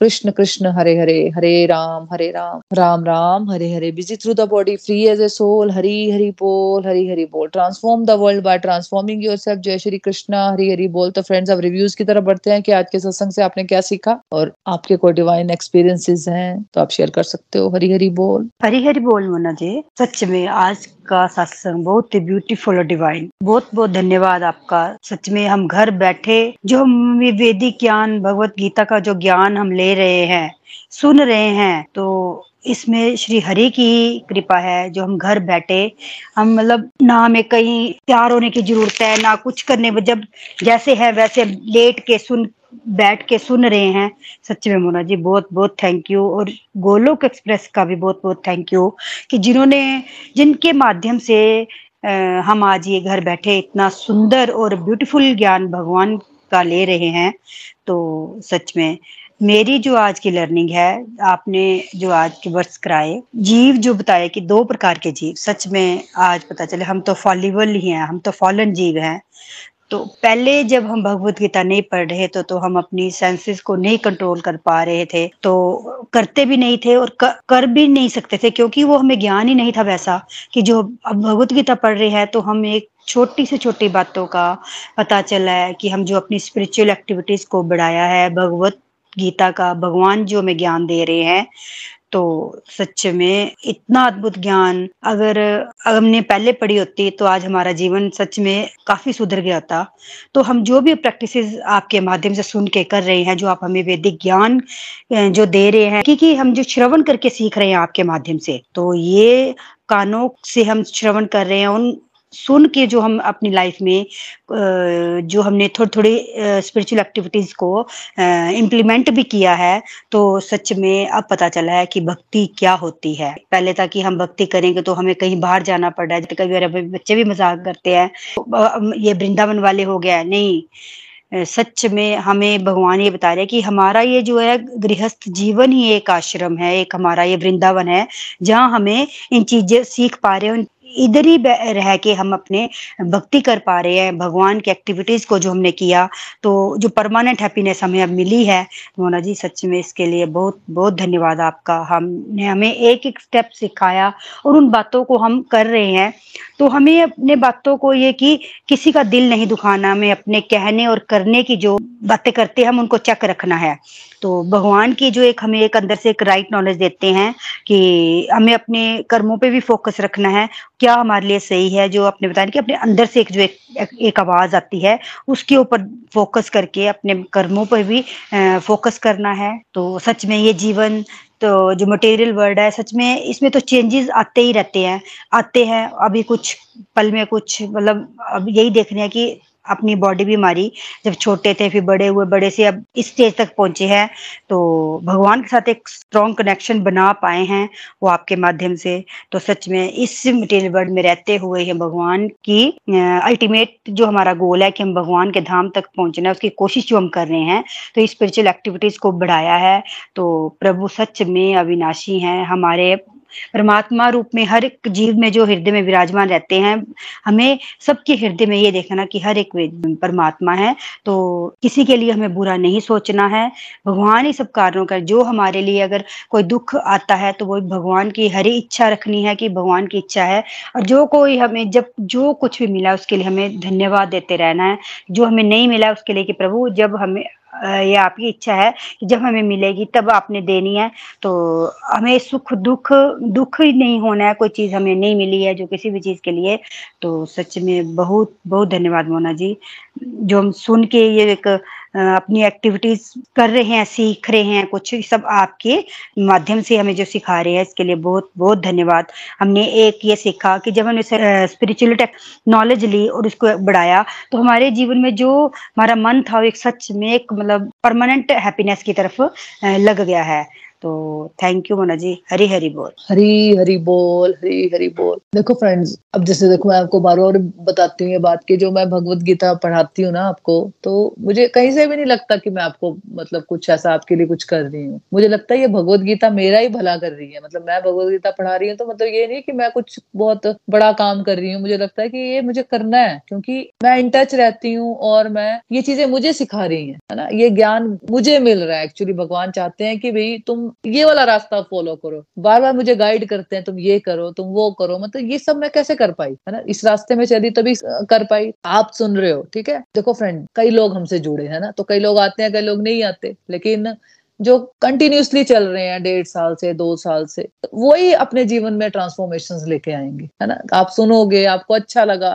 Krishna Krishna Hare Hare, Hare Ram Ram Ram Hare Hare. Busy through the body, free as a soul, Hari Hari बोल, हरी हरि बोल। Transform the world by transforming yourself, जय श्री कृष्णा, हरी हरि बोल। तो फ्रेंड्स, अब रिव्यूज की तरफ बढ़ते हैं कि आज के सत्संग से आपने क्या सीखा और आपके कोई डिवाइन एक्सपीरियंसेस हैं तो आप शेयर कर सकते हो। हरी हरि बोल, हरी हरि बोल। मोना जी, सच में आज का सत्संग बहुत ही ब्यूटीफुल और डिवाइन। बहुत बहुत धन्यवाद आपका। सच में हम घर बैठे जो वैदिक ज्ञान, भगवत गीता का जो ज्ञान हम ले रहे हैं, सुन रहे हैं, तो इसमें श्री हरि की कृपा है जो हम घर बैठे, हम मतलब ना हमें कहीं तैयार होने की जरूरत है, ना कुछ करने, जब जैसे है वैसे लेट के बैठ के सुन रहे हैं। सच में मोना जी बहुत बहुत थैंक यू। और गोलोक एक्सप्रेस का भी बहुत बहुत थैंक यू कि जिनके माध्यम से हम आज ये घर बैठे इतना सुंदर और ब्यूटीफुल ज्ञान भगवान का ले रहे हैं। तो सच में मेरी जो आज की लर्निंग है, आपने जो आज के वर्ड्स कराए, जीव जो बताए कि 2 प्रकार के जीव, सच में आज पता चले हम तो फॉलिबल ही हैं, हम तो फॉलन जीव हैं। तो पहले जब हम भगवत गीता नहीं पढ़ रहे तो हम अपनी सेंसेस को नहीं कंट्रोल कर पा रहे थे, तो करते भी नहीं थे और कर भी नहीं सकते थे, क्योंकि वो हमें ज्ञान ही नहीं था वैसा। कि जो अब भगवत गीता पढ़ रहे हैं तो हम एक छोटी से छोटी बातों का पता चला है कि हम जो अपनी स्पिरिचुअल एक्टिविटीज को बढ़ाया है, भगवत गीता का भगवान जो हमें ज्ञान दे रहे हैं, तो सच में इतना अद्भुत ज्ञान अगर हमने पहले पढ़ी होती तो आज हमारा जीवन सच में काफी सुधर गया था। तो हम जो भी प्रैक्टिसेस आपके माध्यम से सुन के कर रहे हैं, जो आप हमें वैदिक ज्ञान जो दे रहे हैं, क्योंकि हम जो श्रवण करके सीख रहे हैं आपके माध्यम से, तो ये कानों से हम श्रवण कर रहे हैं, उन सुन के जो हम अपनी लाइफ में जो हमने थोड़ी स्पिरिचुअल एक्टिविटीज को इम्प्लीमेंट भी किया है, तो सच में अब पता चला है कि भक्ति क्या होती है। पहले था कि हम भक्ति करेंगे तो हमें कहीं बाहर जाना पड़ रहा है, कभी बच्चे भी मजाक करते हैं ये वृंदावन वाले हो गया, नहीं, सच में हमें भगवान ये बता रहे हैं कि हमारा ये जो है गृहस्थ जीवन ही एक आश्रम है, एक हमारा ये वृंदावन है जहाँ हमें इन चीजें सीख पा रहे हैं, इधर ही रह के हम अपने भक्ति कर पा रहे हैं, भगवान की एक्टिविटीज को जो हमने किया, तो जो परमानेंट हैप्पीनेस हमें अब मिली है। मोना जी सच में इसके लिए बहुत बहुत धन्यवाद आपका। हमने हमें एक एक स्टेप सिखाया और उन बातों को हम कर रहे हैं, तो हमें अपने बातों को ये कि किसी का दिल नहीं दुखाना, हमें अपने कहने और करने की जो बातें करते हैं हम उनको चेक रखना है। तो भगवान की जो एक हमें एक अंदर से एक राइट नॉलेज देते हैं कि हमें अपने कर्मों पे भी फोकस रखना है, क्या हमारे लिए सही है, जो आपने बताया कि अपने अंदर से एक जो एक आवाज आती है उसके ऊपर फोकस करके अपने कर्मों पर भी फोकस करना है। तो सच में ये जीवन तो जो मटेरियल वर्ल्ड है, सच में इसमें तो चेंजेस आते ही रहते हैं, अभी कुछ पल में कुछ, मतलब अब यही देख रहे हैं कि अपनी बॉडी भी हमारी जब छोटे थे फिर बड़े हुए, बड़े से अब इस स्टेज तक पहुंचे हैं, तो भगवान के साथ एक स्ट्रॉन्ग कनेक्शन बना पाए हैं वो आपके माध्यम से। तो सच में इस मटेरियल वर्ल्ड में रहते हुए ही भगवान की अल्टीमेट जो हमारा गोल है कि हम भगवान के धाम तक पहुंचना है, उसकी कोशिश जो हम कर रहे हैं, तो इस स्पिरिचुअल एक्टिविटीज को बढ़ाया है। तो प्रभु सच में अविनाशी हैं, हमारे परमात्मा रूप में हर एक जीव में जो हृदय में विराजमान रहते हैं, हमें सबके हृदय में ये देखना कि हर एक परमात्मा है, तो किसी के लिए हमें बुरा नहीं सोचना है। भगवान ही सब कारणों का, जो हमारे लिए अगर कोई दुख आता है तो वो भगवान की हरी इच्छा रखनी है कि भगवान की इच्छा है, और जो कोई हमें जब जो कुछ भी मिला उसके लिए हमें धन्यवाद देते रहना है। जो हमें नहीं मिला उसके लिए कि प्रभु जब हमें ये आपकी इच्छा है कि जब हमें मिलेगी तब आपने देनी है, तो हमें सुख दुख दुख ही नहीं होना है। कोई चीज हमें नहीं मिली है जो किसी भी चीज के लिए, तो सच में बहुत बहुत धन्यवाद मोना जी, जो हम सुन के ये एक अपनी एक्टिविटीज कर रहे हैं, सीख रहे हैं, कुछ सब आपके माध्यम से हमें जो सिखा रहे हैं, इसके लिए बहुत बहुत धन्यवाद। हमने एक ये सीखा कि जब हमने स्पिरिचुअल नॉलेज ली और उसको बढ़ाया तो हमारे जीवन में जो हमारा मन था वो एक सच में एक मतलब परमानेंट हैप्पीनेस की तरफ लग गया है। तो थैंक यू मोना जी, हरी हरी बोल। हरी हरी बोल, हरी हरी बोल। देखो फ्रेंड्स, अब जैसे देखो मैं आपको बार बार बताती हूँ ये बात कि जो मैं भगवत गीता पढ़ाती हूँ ना आपको, तो मुझे कहीं से भी नहीं लगता कि मैं आपको मतलब कुछ ऐसा आपके लिए कुछ कर रही हूँ। मुझे लगता है ये भगवत गीता मेरा ही भला कर रही है। मतलब मैं भगवत गीता पढ़ा रही हूँ तो मतलब ये नहीं कि मैं कुछ बहुत बड़ा काम कर रही हूँ। मुझे लगता है कि ये मुझे करना है क्योंकि मैं इन टच रहती हूँ और मैं ये चीजें मुझे सिखा रही है ना, ये ज्ञान मुझे मिल रहा है। एक्चुअली भगवान चाहते हैं कि भाई तुम ये वाला रास्ता फॉलो करो, बार बार मुझे गाइड करते हैं तुम ये करो तुम वो करो। मतलब ये सब मैं कैसे कर पाई, है ना, इस रास्ते में चली तभी कर पाई। आप सुन रहे हो, ठीक है। देखो फ्रेंड, कई लोग हमसे जुड़े हैं ना, तो कई लोग आते हैं, कई लोग नहीं आते, लेकिन जो कंटिन्यूसली चल रहे हैं 1.5 साल से 2 साल से, तो वही अपने जीवन में ट्रांसफॉर्मेशंस लेके आएंगे, है ना। आप सुनोगे, आपको अच्छा लगा,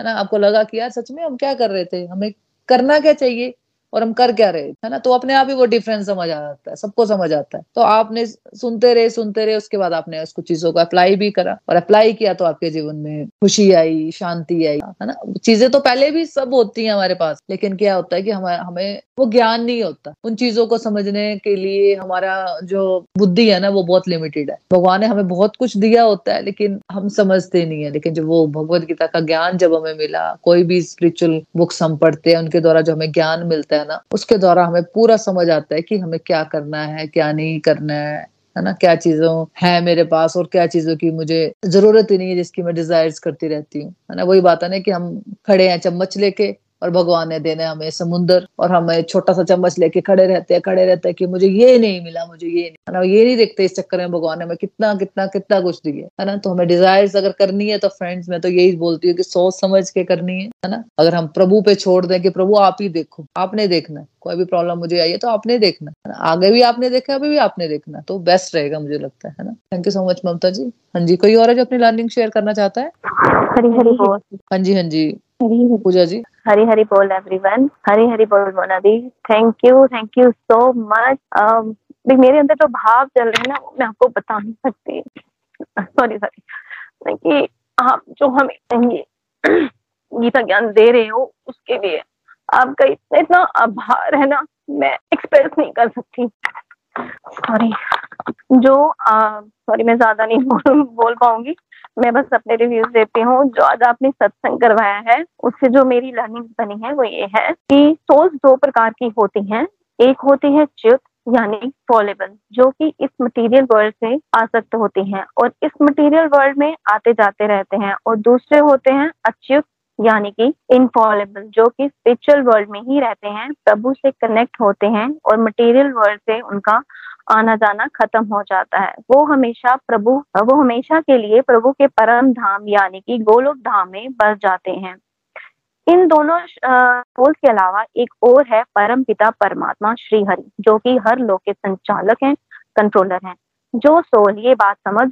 है ना, आपको लगा कि यार सच में हम क्या कर रहे थे, हमें करना क्या चाहिए और हम कर क्या रहे, है ना, तो अपने आप ही वो डिफरेंस समझ आ जाता है, सबको समझ आता है। तो आपने सुनते रहे, उसके बाद आपने उसको चीजों को अप्लाई भी करा और अप्लाई किया तो आपके जीवन में खुशी आई, शांति आई, है ना। चीजें तो पहले भी सब होती हैं हमारे पास, लेकिन क्या होता है कि हमें वो ज्ञान नहीं होता, उन चीजों को समझने के लिए हमारा जो बुद्धि है ना वो बहुत लिमिटेड है। भगवान ने हमें बहुत कुछ दिया होता है लेकिन हम समझते नहीं है। लेकिन जब वो भगवत गीता का ज्ञान जब हमें मिला, कोई भी स्पिरिचुअल बुक्स हम पढ़ते हैं, उनके द्वारा जो हमें ज्ञान मिलता है ना, उसके द्वारा हमें पूरा समझ आता है कि हमें क्या करना है, क्या नहीं करना है ना, क्या चीजों है मेरे पास और क्या चीजों की मुझे जरूरत ही नहीं है, जिसकी मैं डिजायर्स करती रहती हूँ, है ना। वही बात है ना कि हम खड़े हैं चम्मच लेके और भगवान ने देना हमें समुंदर, और हमें छोटा सा चम्मच लेके खड़े रहते हैं कि मुझे ये नहीं मिला, मुझे ये नहीं, है ना, ये नहीं देखते इस चक्कर में भगवान ने हमें कितना कितना कितना कुछ दिया, है ना। तो हमें डिजायर्स अगर करनी है तो फ्रेंड्स मैं तो यही बोलती हूँ कि सोच समझ के करनी है ना। अगर हम प्रभु पे छोड़ दें कि प्रभु आप ही देखो, आपने देखना, कोई भी प्रॉब्लम मुझे आई है तो आपने देखना, है ना, आगे भी आपने देखा, अभी भी आपने देखना, तो बेस्ट रहेगा मुझे लगता है ना। Thank you so much Mamta ji. हाँ जी, कोई और है जो अपनी लर्निंग शेयर करना चाहता है? हाँ जी, हाँ जी, पूजा जी। हरी हरी बोल एवरीवन, हरी हरी बोल Mona di, thank you so much. मेरे अंदर जो भाव चल रहे हैं ना मैं आपको बता नहीं सकती, सॉरी कि आप जो हमें गीता ज्ञान दे रहे हो उसके लिए आपका इतना आभार है ना, मैं एक्सप्रेस नहीं कर सकती। सॉरी मैं ज्यादा नहीं बोल पाऊंगी। मैं बस अपने रिव्यूज देती हूँ। जो आज आपने सत्संग करवाया है उससे जो मेरी लर्निंग बनी है वो ये है कि सोल्स 2 प्रकार की होती हैं। एक होती है च्युत यानी फॉलेबल, जो कि इस मटेरियल वर्ल्ड से आसक्त होती हैं और इस मटेरियल वर्ल्ड में आते जाते रहते हैं, और दूसरे होते हैं अच्युत यानी कि इनफॉलेबल, जो कि स्पिरिचुअल वर्ल्ड में ही रहते हैं, प्रभु से कनेक्ट होते हैं और मटेरियल वर्ल्ड से उनका आना जाना खत्म हो जाता है। वो हमेशा के लिए प्रभु के परम धाम यानी कि गोलोक धाम में बस जाते हैं। इन दोनों सोल्स के अलावा एक और है परम पिता परमात्मा श्री हरि, जो कि हर लोक के संचालक हैं, कंट्रोलर हैं। जो सोल ये बात समझ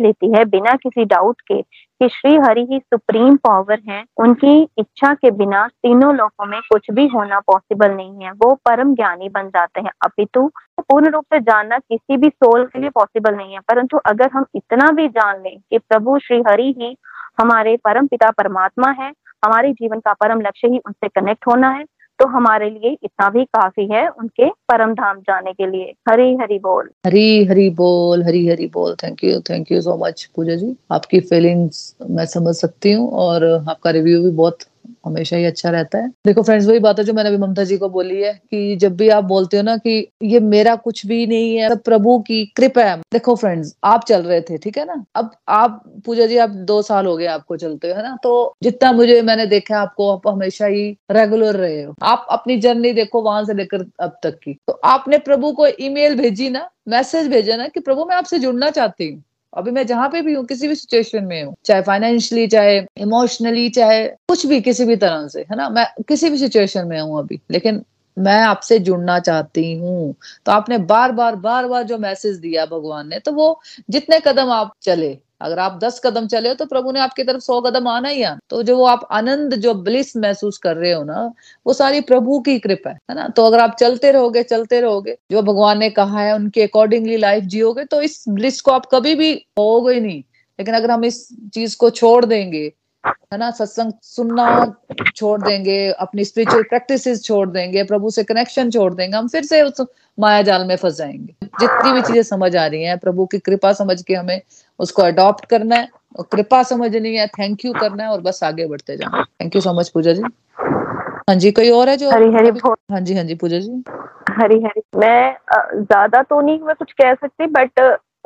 लेती है बिना किसी डाउट के कि श्री हरि ही सुप्रीम पावर हैं, उनकी इच्छा के बिना तीनों लोकों में कुछ भी होना पॉसिबल नहीं है, वो परम ज्ञानी बन जाते हैं। अपितु पूर्ण रूप से जानना किसी भी सोल के लिए पॉसिबल नहीं है, परंतु अगर हम इतना भी जान लें कि प्रभु श्री हरि ही हमारे परम पिता परमात्मा है, हमारे जीवन का परम लक्ष्य ही उनसे कनेक्ट होना है, तो हमारे लिए इतना भी काफी है उनके परम धाम जाने के लिए। हरी हरी बोल, हरी हरी बोल, हरी हरी बोल। थैंक यू सो मच पूजा जी, आपकी फीलिंग्स मैं समझ सकती हूँ और आपका रिव्यू भी बहुत हमेशा ही अच्छा रहता है। देखो फ्रेंड्स, वही बात है जो मैंने अभी ममता जी को बोली है कि जब भी आप बोलते हो ना कि ये मेरा कुछ भी नहीं है, सब प्रभु की कृपा है। देखो फ्रेंड्स, आप चल रहे थे, ठीक है ना। अब आप पूजा जी, आप 2 साल हो गए आपको चलते हो, है ना। तो जितना मुझे मैंने देखा आपको, आप हमेशा ही रेगुलर रहे हो। आप अपनी जर्नी देखो वहां से लेकर अब तक की। तो आपने प्रभु को ईमेल भेजी ना, मैसेज भेजा ना कि प्रभु मैं आपसे जुड़ना चाहती हूँ। अभी मैं जहाँ पे भी हूँ, किसी भी सिचुएशन में हूँ, चाहे फाइनेंशियली, चाहे इमोशनली, चाहे कुछ भी, किसी भी तरह से, है ना, मैं किसी भी सिचुएशन में हूँ अभी, लेकिन मैं आपसे जुड़ना चाहती हूँ। तो आपने बार बार जो मैसेज दिया भगवान ने, तो वो जितने कदम आप चले, अगर आप 10 कदम चले हो तो प्रभु ने आपकी तरफ 100 कदम आना ही आना। तो जो वो आप आनंद, जो ब्लिस महसूस कर रहे हो ना, वो सारी प्रभु की कृपा है ना। तो अगर आप चलते रहोगे, जो भगवान ने कहा है उनके अकॉर्डिंगली लाइफ जियोगे, तो इस ब्लिस को आप कभी भी होगे ही नहीं। लेकिन अगर हम इस चीज को छोड़ देंगे, है ना, सत्संग सुनना छोड़ देंगे, अपनी स्पिरिचुअल प्रैक्टिसेस छोड़ देंगे, प्रभु से कनेक्शन छोड़ देंगे, हम फिर से उस माया जाल में फंस जाएंगे। जितनी भी चीजें समझ आ रही हैं, प्रभु की कृपा समझ के हमें उसको अडॉप्ट करना है, और कृपा समझनी है, थैंक यू करना है, और बस आगे बढ़ते जाना। थैंक यू सो मच पूजा जी। हाँ जी, कोई और है जो? हाँ जी पूजा जी। हरी। मैं ज्यादा तो नहीं मैं कुछ कह सकती, बट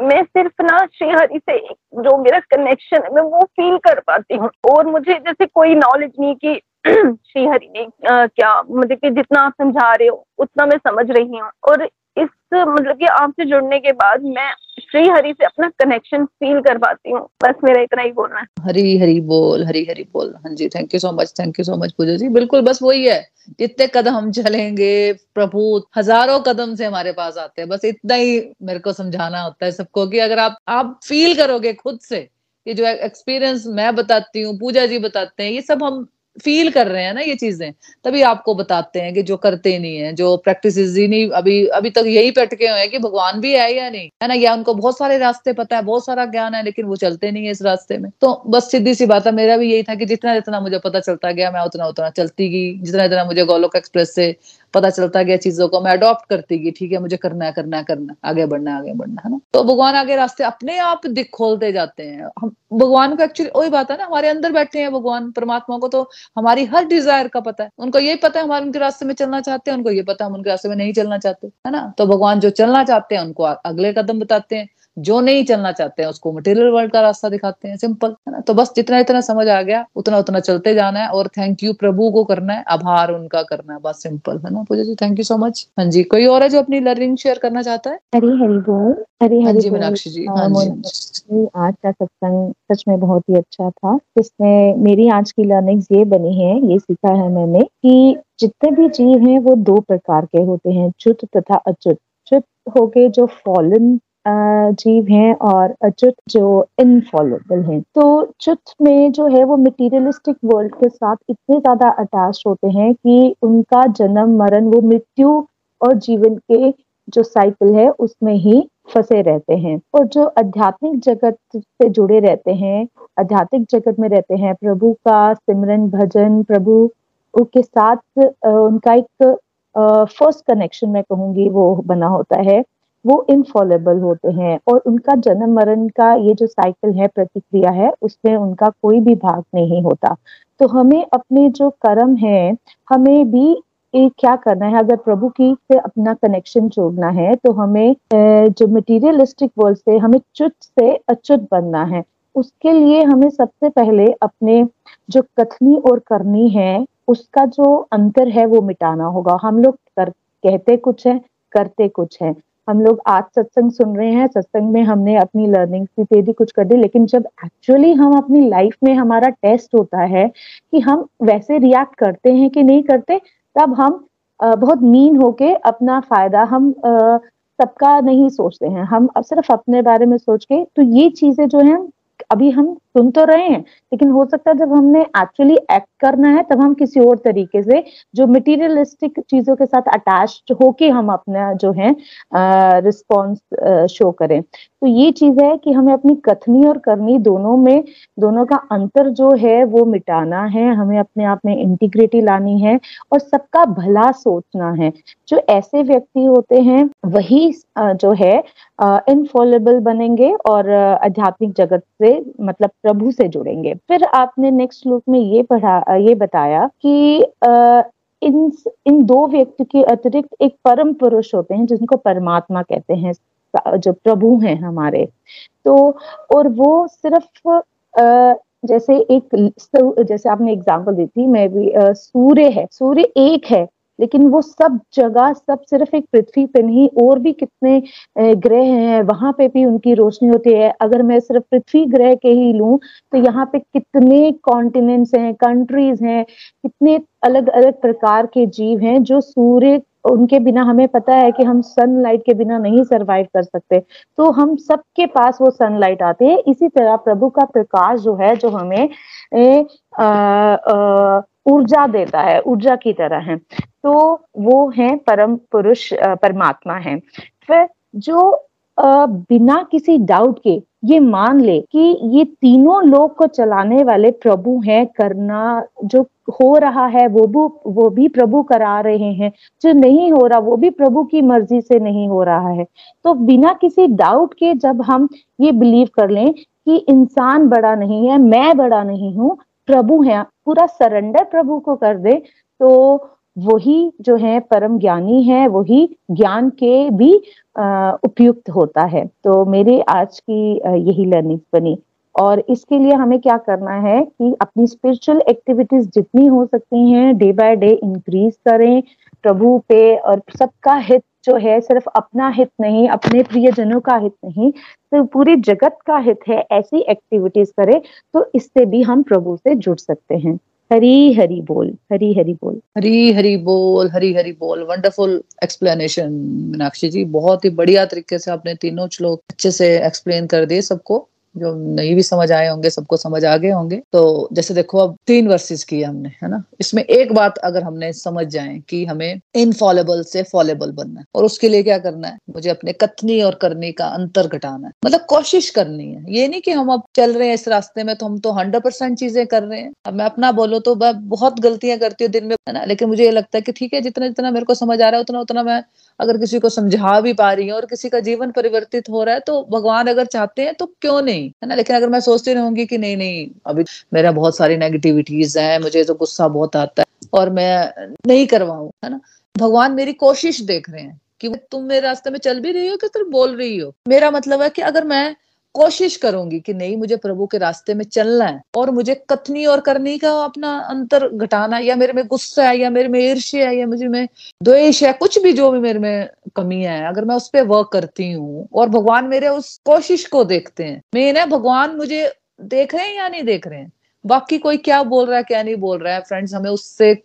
मैं सिर्फ ना श्री हरि से जो मेरा कनेक्शन है मैं वो फील कर पाती हूँ। और मुझे जैसे कोई नॉलेज नहीं कि श्री हरि ने क्या, मतलब कि जितना आप समझा रहे हो उतना मैं समझ रही हूँ। और इस मतलब कि आपसे जुड़ने के बाद मैं श्री हरि से अपना कनेक्शन फील कर पाती हूँ। बस मेरा इतना ही बोलना है। हरी हरी बोल। हाँ जी, थैंक यू सो मच पूजा जी। बिल्कुल, बस वही है, जितने कदम हम चलेंगे प्रभु हजारों कदम से हमारे पास आते हैं। बस इतना ही मेरे को समझाना होता है सबको कि अगर आप फील करोगे खुद से, ये जो एक्सपीरियंस मैं बताती हूँ, पूजा जी बताते हैं, ये सब हम फील कर रहे हैं ना, ये चीजें तभी आपको बताते हैं कि जो करते नहीं है, जो प्रैक्टिसेस ही नहीं, अभी तक यही पे अटके हुए हैं कि भगवान भी है या नहीं, है ना, या उनको बहुत सारे रास्ते पता है, बहुत सारा ज्ञान है, लेकिन वो चलते नहीं है इस रास्ते में। तो बस सीधी सी बात है, मेरा भी यही था कि जितना जितना मुझे पता चलता गया मैं उतना चलती गई, जितना जितना मुझे गोलोक एक्सप्रेस से पता चलता गया चीजों को मैं अडॉप्ट करती गई। ठीक है, मुझे करना है, आगे बढ़ना, है ना। तो भगवान आगे रास्ते अपने आप खोलते जाते हैं। हम भगवान को एक्चुअली, वही बात है ना, हमारे अंदर बैठे हैं भगवान परमात्मा को, तो हमारी हर डिजायर का पता है उनको। यही पता है हमारे उनके रास्ते में चलना चाहते हैं, उनको ये पता है हम उनके रास्ते में नहीं चलना चाहते, है ना। तो भगवान जो चलना चाहते हैं उनको अगले कदम बताते हैं, जो नहीं चलना चाहते हैं उसको मटेरियल वर्ल्ड का रास्ता दिखाते हैं, सिंपल, है ना। तो बस जितना समझ आ गया उतना चलते जाना है, और थैंक यू प्रभु को करना है, आभार उनका करना है, बस सिंपल, है ना। पूजा ji, thank you so much. हाँ जी, कोई और है जो अपनी लर्निंग शेयर करना चाहता है? हरी हरी बोल। मीनाक्षी जी। हाँ जी, आज का सत्संग सच में बहुत ही अच्छा था। इसमें मेरी आज की लर्निंग ये बनी है, ये सीखा है मैंने कि जितने भी जीव हैं वो 2 प्रकार के होते हैं, चुत तथा अचुत। चुत होके जो फॉलन जीव हैं, और अचुत जो इनफॉलेबल हैं। तो चुत में जो है वो मटेरियलिस्टिक वर्ल्ड के साथ इतने ज्यादा अटैच होते हैं कि उनका जन्म मरण, वो मृत्यु और जीवन के जो साइकिल है उसमें ही फंसे रहते हैं। और जो आध्यात्मिक जगत से जुड़े रहते हैं, आध्यात्मिक जगत में रहते हैं, प्रभु का सिमरन भजन, प्रभु के साथ उनका एक फर्स्ट कनेक्शन मैं कहूँगी वो बना होता है, वो इनफॉलेबल होते हैं। और उनका जन्म मरण का ये जो साइकिल है, प्रतिक्रिया है, उसमें उनका कोई भी भाग नहीं होता। तो हमें अपने जो कर्म है, हमें भी क्या करना है, अगर प्रभु की से अपना कनेक्शन जोड़ना है तो हमें जो मटेरियलिस्टिक वर्ल्ड से, हमें चुत से अचुत बनना है। उसके लिए हमें सबसे पहले अपने जो कथनी और करनी है उसका जो अंतर है वो मिटाना होगा। हम लोग कहते कुछ है, करते कुछ है। हम लोग आज सत्संग सुन रहे हैं, सत्संग में हमने अपनी लर्निंग्स भी दे दी, कुछ कर दी, लेकिन जब एक्चुअली हम अपनी लाइफ में हमारा टेस्ट होता है कि हम वैसे रिएक्ट करते हैं कि नहीं करते, तब हम बहुत मीन होके अपना फायदा, हम सबका नहीं सोचते हैं, हम सिर्फ अपने बारे में सोच के। तो ये चीजें जो हैं, अभी हम सुन तो रहे हैं, लेकिन हो सकता है जब हमने एक्चुअली एक्ट करना है तब हम किसी और तरीके से, जो मटेरियलिस्टिक चीजों के साथ अटैच्ड होके हम अपना जो है रिस्पॉन्स शो करें। तो ये चीज है कि हमें अपनी कथनी और करनी दोनों में, दोनों का अंतर जो है वो मिटाना है। हमें अपने आप में इंटीग्रिटी लानी है और सबका भला सोचना है। जो ऐसे व्यक्ति होते हैं वही जो है इनफॉलेबल बनेंगे और आध्यात्मिक जगत से, मतलब प्रभु से जुड़ेंगे। फिर आपने नेक्स्ट श्लोक में ये बताया कि इन दो व्यक्ति के अतिरिक्त एक परम पुरुष होते हैं जिनको परमात्मा कहते हैं, जो प्रभु हैं हमारे। तो और वो सिर्फ जैसे आपने एग्जांपल दी थी, मैं भी सूर्य है, सूर्य एक है लेकिन वो सब जगह, सब सिर्फ एक पृथ्वी पे नहीं, और भी कितने ग्रह हैं वहां पे भी उनकी रोशनी होती है। अगर मैं सिर्फ पृथ्वी ग्रह के ही लूं तो यहाँ पे कितने कॉन्टिनेंट्स हैं, कंट्रीज हैं, कितने अलग अलग प्रकार के जीव हैं जो सूर्य, उनके बिना हमें पता है कि हम सनलाइट के बिना नहीं सरवाइव कर सकते, तो हम सबके पास वो सनलाइट आती है। इसी तरह प्रभु का प्रकाश जो है, जो हमें ऊर्जा देता है, ऊर्जा की तरह है, तो वो है परम पुरुष, परमात्मा है। फिर जो बिना किसी डाउट के ये मान ले कि ये तीनों लोक को चलाने वाले प्रभु हैं, करना जो हो रहा है वो भी प्रभु करा रहे हैं, जो नहीं हो रहा वो भी प्रभु की मर्जी से नहीं हो रहा है। तो बिना किसी डाउट के जब हम ये बिलीव कर लें कि इंसान बड़ा नहीं है, मैं बड़ा नहीं हूँ, प्रभु है, पूरा सरेंडर प्रभु को कर दे, तो वही जो है परम ज्ञानी है, वही ज्ञान के भी उपयुक्त होता है। तो मेरे आज की यही लर्निंग बनी। और इसके लिए हमें क्या करना है कि अपनी स्पिरिचुअल एक्टिविटीज जितनी हो सकती हैं डे बाय डे इंक्रीज करें, प्रभु पे और सबका हित जो है, सिर्फ अपना हित नहीं, अपने प्रियजनों का हित नहीं, तो पूरे जगत का हित है, ऐसी एक्टिविटीज करें, तो इससे भी हम प्रभु से जुड़ सकते हैं। हरी हरी बोल, हरी हरी बोल, हरी हरी बोल, हरी हरी बोल। वंडरफुल एक्सप्लेनेशन मीनाक्षी जी, बहुत ही बढ़िया तरीके से आपने तीनों श्लोक अच्छे से एक्सप्लेन कर दिए सबको, जो नहीं भी समझ आए होंगे सबको समझ आ गए होंगे। तो जैसे देखो अब 3 वर्सेस किए हमने, है ना, इसमें एक बात अगर हमने समझ जाए कि हमें इनफॉलेबल से फॉलेबल बनना है, और उसके लिए क्या करना है, मुझे अपने कथनी और करनी का अंतर घटाना है, मतलब कोशिश करनी है। ये नहीं कि हम अब चल रहे हैं इस रास्ते में तो हम तो 100% चीजें कर रहे हैं। अब मैं अपना बोलूं तो मैं बहुत गलतियां करती हूँ दिन में, है ना, लेकिन मुझे ये लगता है कि ठीक है, जितना जितना मेरे को समझ आ रहा है उतना उतना मैं अगर किसी को समझा भी पा रही हूँ और किसी का जीवन परिवर्तित हो रहा है तो भगवान अगर चाहते हैं तो क्यों नहीं, है ना। लेकिन अगर मैं सोचती रहूंगी कि नहीं नहीं अभी मेरा बहुत सारी नेगेटिविटीज हैं, मुझे तो गुस्सा बहुत आता है और मैं नहीं करवाऊँ, है ना, भगवान मेरी कोशिश देख रहे हैं कि तुम मेरे रास्ते में चल भी रही हो कि तुम बोल रही हो। मेरा मतलब है कि अगर मैं कोशिश करूंगी कि नहीं मुझे प्रभु के रास्ते में चलना है और मुझे कथनी और करनी का अपना अंतर घटाना, या मेरे में गुस्सा है, या मेरे में ईर्ष्या है, या मुझे में द्वेष है, कुछ भी जो भी मेरे में कमियां है, अगर मैं उस पर वर्क करती हूँ और भगवान मेरे उस कोशिश को देखते हैं, मेन है भगवान मुझे देख रहे हैं या नहीं देख रहे हैं, बाकी कोई क्या बोल रहा है क्या नहीं बोल रहा है। फ्रेंड्स, हमें उससे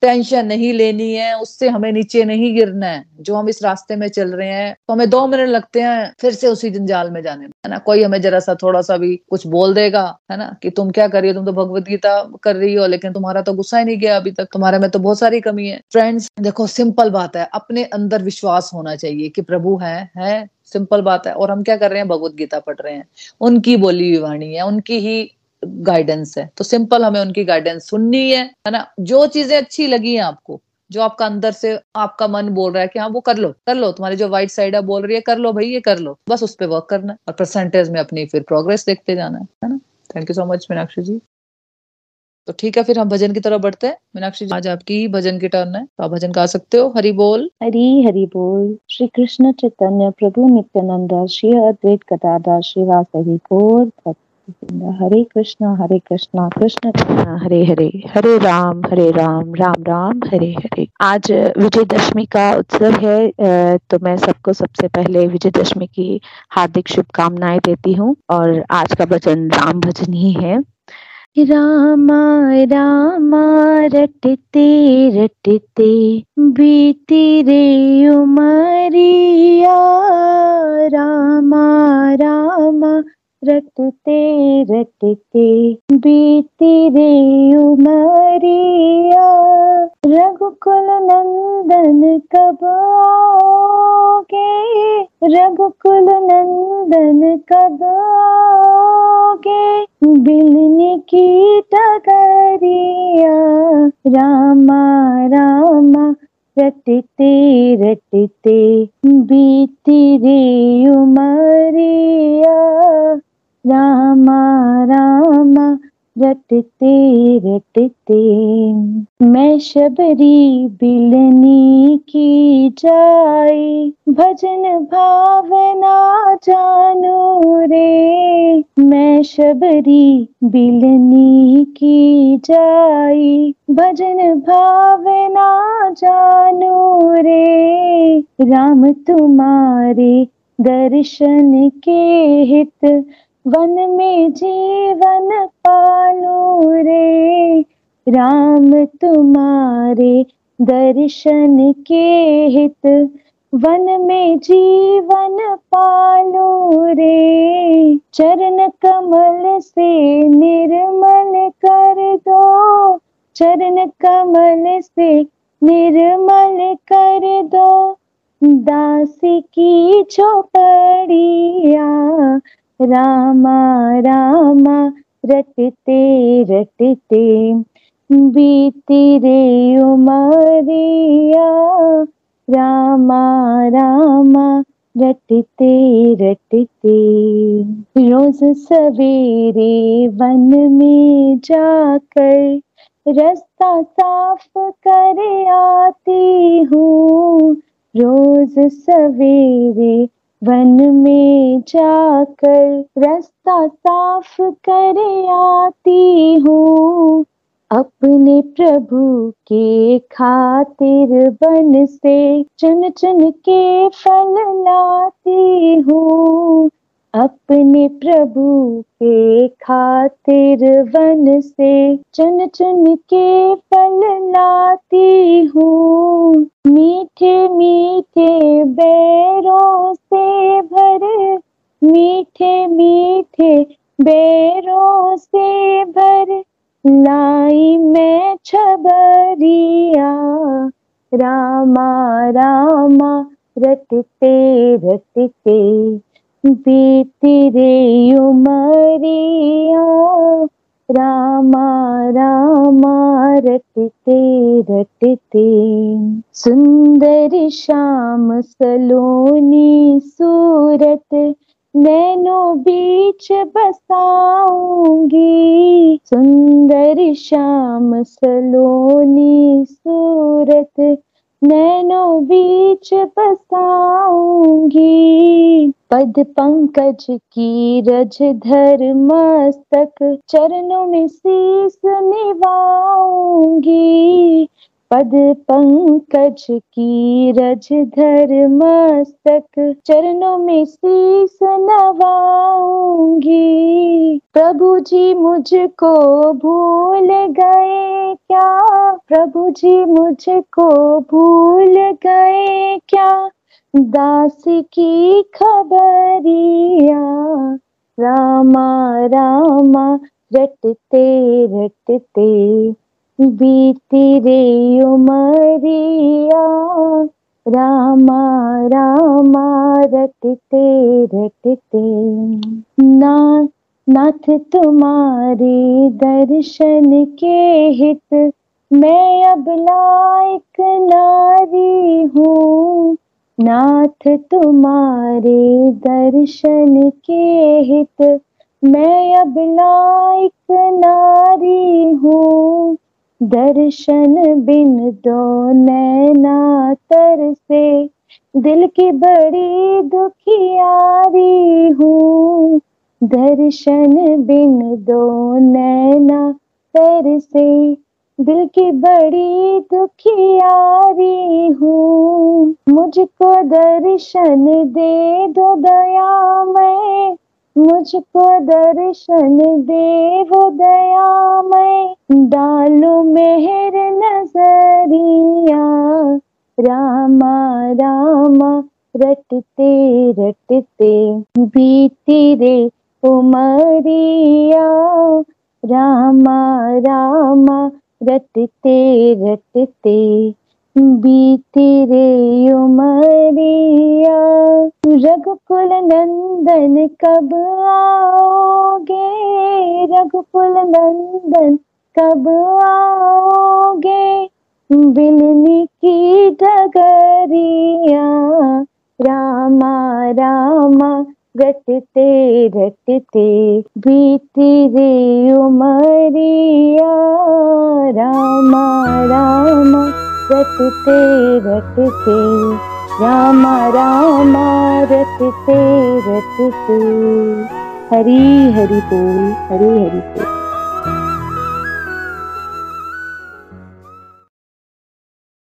टेंशन नहीं लेनी है, उससे हमें नीचे नहीं गिरना है। जो हम इस रास्ते में चल रहे हैं तो हमें 2 मिनट लगते हैं फिर से उसी जंजाल में जाने में, है ना। कोई हमें जरा सा थोड़ा सा भी कुछ बोल देगा, है ना, कि तुम क्या कर रही हो, तुम तो भगवद गीता कर रही हो लेकिन तुम्हारा तो गुस्सा ही नहीं गया अभी तक, तुम्हारे में तो बहुत सारी कमी है। फ्रेंड्स देखो, सिंपल बात है, अपने अंदर विश्वास होना चाहिए कि प्रभु है, सिंपल बात है। और हम क्या कर रहे हैं, भगवद गीता पढ़ रहे हैं, उनकी बोली हुई वाणी है, उनकी ही गाइडेंस है, तो सिंपल हमें उनकी गाइडेंस सुननी है ना। जो चीजें अच्छी लगी हैं आपको, जो आपका अंदर से आपका मन बोल रहा है कि हाँ वो कर लो, तुम्हारी जो वाइट साइड है बोल रही है कर लो भाई, ये कर लो, बस उस पे वर्क करना है और परसेंटेज में अपनी फिर प्रोग्रेस देखते जाना है ना। Thank you so much Meenakshi ji. तो ठीक है, फिर हम भजन की तरफ बढ़ते हैं। मीनाक्षी जी, आज आपकी भजन की टर्न है, तो आप भजन गा सकते हो। हरि बोल, हरि हरि बोल। श्री कृष्ण चैतन्य प्रभु नित्यानंद, श्री अद्वैत गदाधर श्रीवासवी गौर भक्त वृंदा। हरे कृष्णा कृष्ण कृष्णा हरे हरे, हरे राम राम राम हरे हरे। आज विजयदशमी का उत्सव है, तो मैं सबको सबसे पहले विजयदशमी की हार्दिक शुभकामनाएं देती हूँ। और आज का भजन राम भजन ही है। रामा रामा रटते रटते बीती रे उमरिया, रामा रामा रटते रटते बीती रे उमरिया। रघुकुल नंदन कब आओगे, रघुकुल नंदन कब आओगे, बिलने की डगरिया। रामा रामा रटते रटते बीती रे उमरिया। रामा रामा रटते रटते मैं शबरी बिलनी की जाए, भजन भावना जानो रे। मैं शबरी बिलनी की जाए, भजन भावना जानो रे। राम तुम्हारे दर्शन के हित वन में जीवन पालो रे। राम तुम्हारे दर्शन के हित वन में जीवन पालो रे। चरण कमल से निर्मल कर दो, चरण कमल से निर्मल कर दो दास की झोपड़िया। रामा रामा रटते रटते बीती रे उमरिया। रामा रामा रटते रटते रोज सवेरे वन में जाकर रास्ता साफ कर आती हूँ। रोज सवेरे वन में जाकर रास्ता साफ कर आती हूँ। अपने प्रभु के खातिर बन से चुन चुन के फल लाती हूँ। अपने प्रभु के खातिर वन से चुन चुन के फल लाती हूँ। मीठे मीठे बेरों से भर, मीठे मीठे बेरों से भर लाई मैं छबरिया। रामा रामा रटते रटते बीती रे उमरिया। रामा रामा रटते रटते सुंदर श्याम सलोनी सूरत नैनों बीच बसाऊंगी। सुंदर श्याम सलोनी सूरत नैनों बीच बसाऊंगी। पद पंकज की रज धर मस्तक चरणों में शीस निवाऊंगी। पद पंकज की रज धर मस्तक चरणों में शीस नवाऊंगी। प्रभु जी मुझको भूल गए क्या, प्रभु जी मुझको भूल गए क्या दास की खबरिया। रामा रामा रटते रटते बीती रे उमरिया। रामा रामा रटते रटते नाथ तुम्हारे दर्शन के हित मैं अब लायक नारी हूँ। नाथ तुम्हारे दर्शन के हित मैं अब लायक नारी हूँ। दर्शन बिन दो नैना तरसे दिल की बड़ी दुखियारी हूँ। दर्शन बिन दो नैना तरसे दिल की बड़ी दुखियारी हूँ। मुझको दर्शन दे दो दया मैं, मुझको दर्शन दे वो दया मैं डालो मेहर नजरिया। रामा रामा रटते रटते बीती रे उमरिया। रामा रामा रटते रटते बीती रे उमरिया। रघुकुल नंदन कब आओगे, रघुकुल नंदन कब आओगे बिलनी की डगरिया। रामा रामा रटते रटते बीती गई उमरिया। रामा रामा रटते रटते, रामा रामा रटते रटते, हरि हरि बोल, हरि हरि बोल।